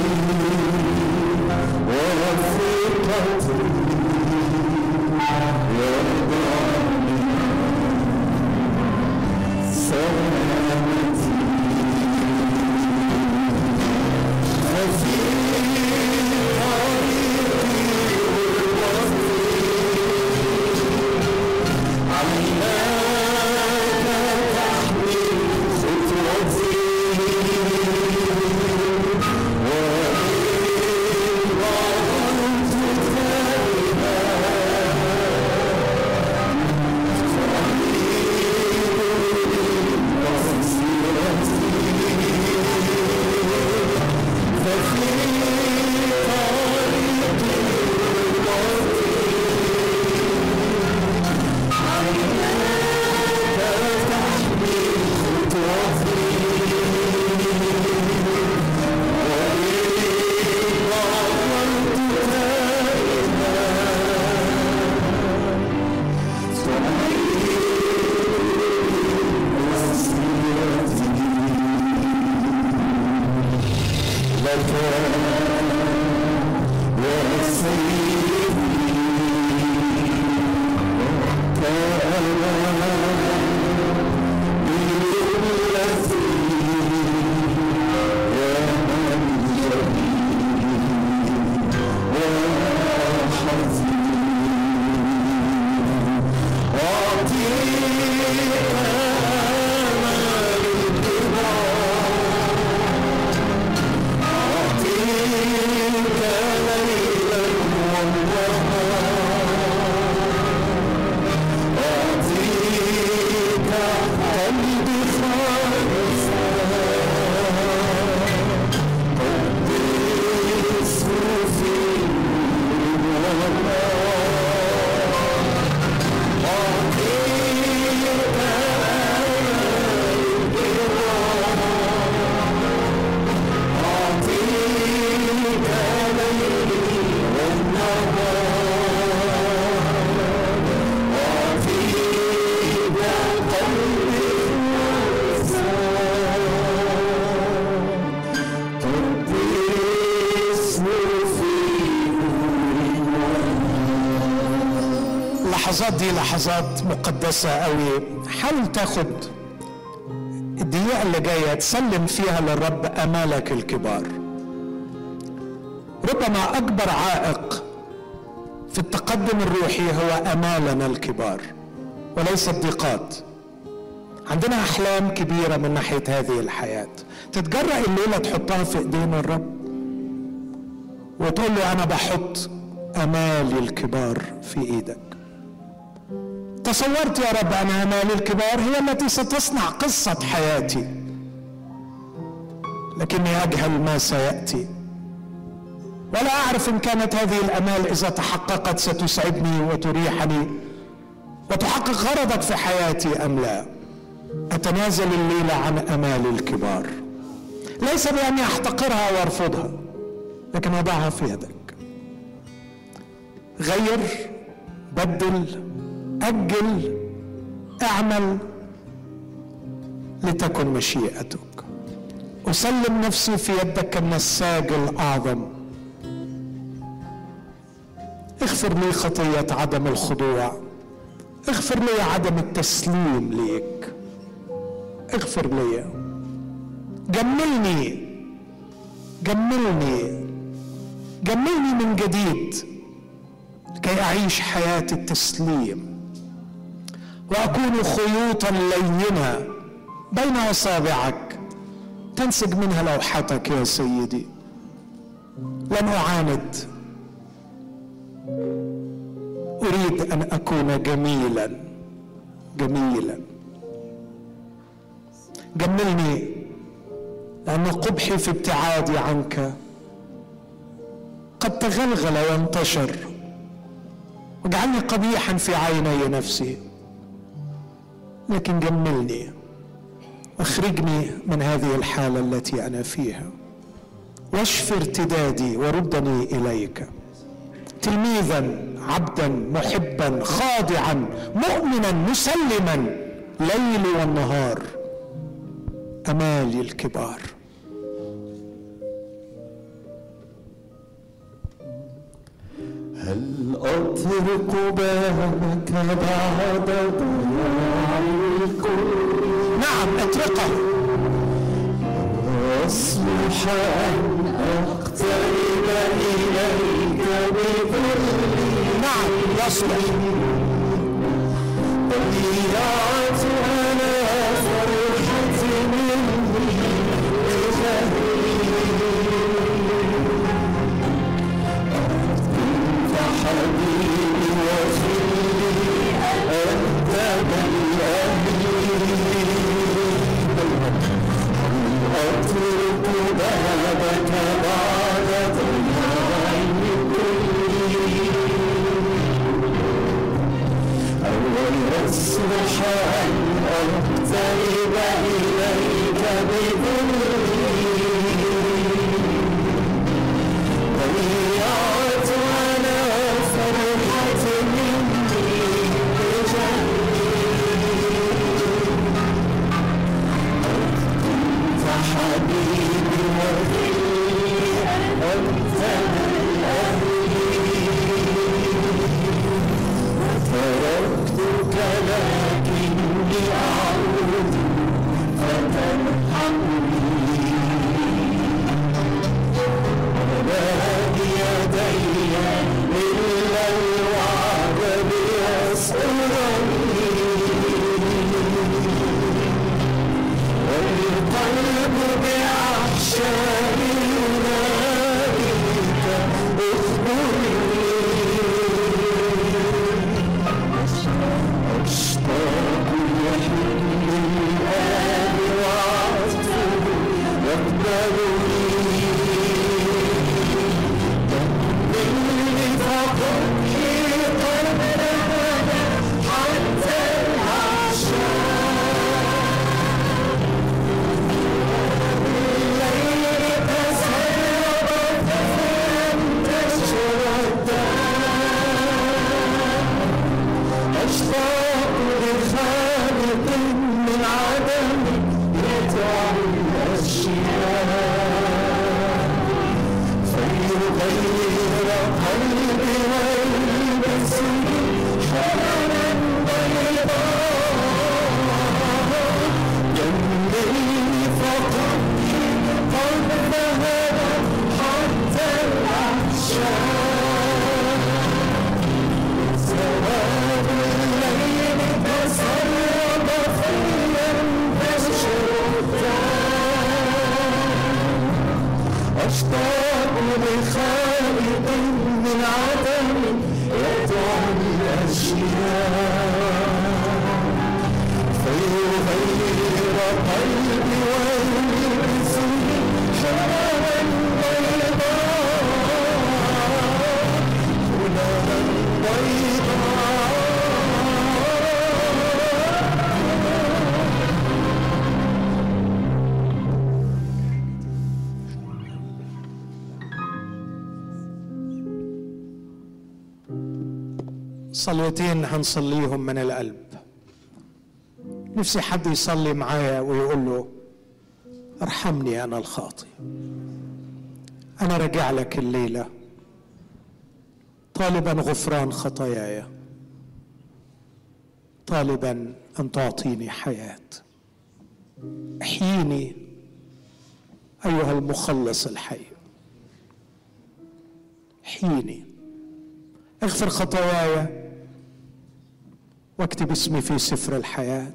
اللحظات دي لحظات مقدسة قوي. حاول تاخد الدقيقة اللي جاية تسلم فيها للرب امالك الكبار. ربما اكبر عائق في التقدم الروحي هو امالنا الكبار وليس الضيقات. عندنا احلام كبيرة من ناحية هذه الحياة. تتجرأ الليلة تحطها في ايدين الرب وتقول له انا بحط امالي الكبار في ايدك. تصورت يا رب انا امالي الكبار هي التي ستصنع قصة حياتي، لكني اجهل ما سيأتي ولا اعرف ان كانت هذه الامال اذا تحققت ستسعدني وتريحني وتحقق غرضك في حياتي ام لا. اتنازل الليلة عن امالي الكبار، ليس باني احتقرها وارفضها، لكن اضعها في يدك. غير، بدل، أجل، أعمل لتكن مشيئتك. أسلم نفسي في يدك النساج الأعظم. اغفر لي خطية عدم الخضوع، اغفر لي عدم التسليم ليك، اغفر لي، جملني جملني جملني من جديد كي أعيش حياة التسليم وأكون خيوطا لينة بين أصابعك تنسج منها لوحتك يا سيدي. لن أعاند، أريد أن أكون جميلا جميلا. جملني لأن قبحي في ابتعادي عنك قد تغلغل وانتشر، واجعلني قبيحا في عيني نفسي، لكن جملني، اخرجني من هذه الحالة التي أنا فيها، واشف ارتدادي وردني إليك تلميذا عبدا محبا خاضعا مؤمنا مسلما ليل والنهار. أمالي الكبار. هل أطرق بابك بعد ضياع الكون؟ نعم أطرقه. أصلح أن أقترب إليك بكل. نعم يصلح. ضيعت أنا فرحتي مني لتهيئ حبيبي وفيني أنت بالأهلي. أطرق بابك بعد ضياع كلي. أول أصلح أن أقترب إليك بكلي. حبيبي وفيني أنت بالأهلي. وتركتك لكني أعود فتلحقني. ومد يدي إلى الوعد ليسألني. والقلب بعطشان يناديك اخبرني. أشتاق لحلم الآن وعطفه يقبلني. قبلني فقدحي قبلك حتى العشاق. أشتاق لخالق من عدم يدعو الأشياء فيغير قلبي ويلبسني. صليتين هنصليهم من القلب. نفسي حد يصلي معايا ويقول له ارحمني أنا الخاطئ، أنا راجع لك الليلة طالبا غفران خطاياي، طالبا أن تعطيني حياة. احييني أيها المخلص الحي، احييني، اغفر خطاياي واكتب اسمي في سفر الحياة،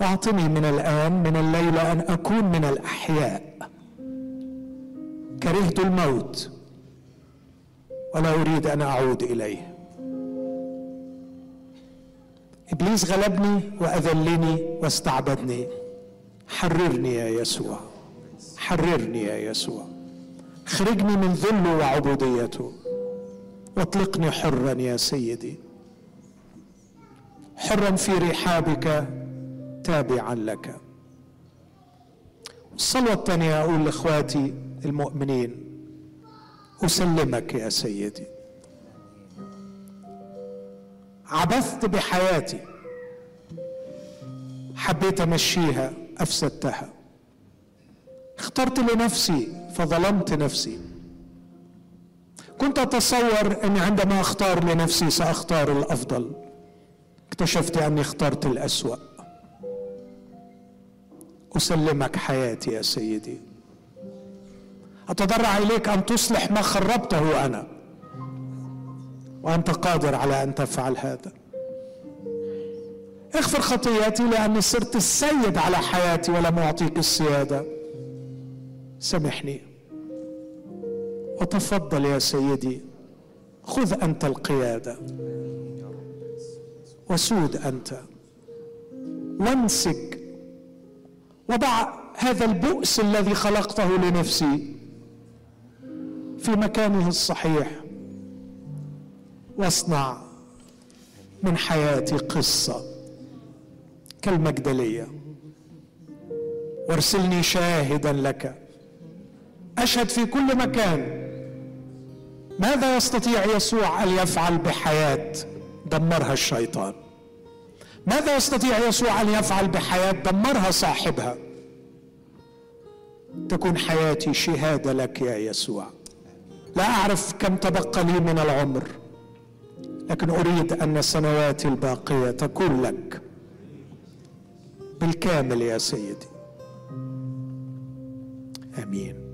واعطني من الآن من الليلة أن أكون من الأحياء. كرهت الموت ولا أريد أن أعود إليه. إبليس غلبني وأذلني واستعبدني، حررني يا يسوع، حررني يا يسوع، اخرجني من ذله وعبوديته واطلقني حرا يا سيدي، حرا في رحابك تابعا لك. الصلوة الثانية أقول لإخواتي المؤمنين أسلمك يا سيدي، عبثت بحياتي، حبيت أمشيها أفسدتها، اخترت لنفسي فظلمت نفسي. كنت أتصور أني عندما أختار لنفسي سأختار الأفضل، اكتشفت أني اخترت الأسوأ. أسلمك حياتي يا سيدي، أتضرع إليك أن تصلح ما خربته أنا، وأنت قادر على أن تفعل هذا. اغفر خطيئتي لأني صرت السيد على حياتي ولم أعطيك السيادة. سامحني وتفضل يا سيدي، خذ أنت القيادة، وسود أنت، وانسج، وضع هذا البؤس الذي خلقته لنفسي في مكانه الصحيح، واصنع من حياتي قصة كالمجدلية، وارسلني شاهدا لك أشهد في كل مكان ماذا يستطيع يسوع أن يفعل بحياة دمرها الشيطان، ماذا يستطيع يسوع أن يفعل بحياة دمرها صاحبها. تكون حياتي شهادة لك يا يسوع. لا أعرف كم تبقى لي من العمر، لكن أريد أن سنواتي الباقية تكون لك بالكامل يا سيدي. آمين.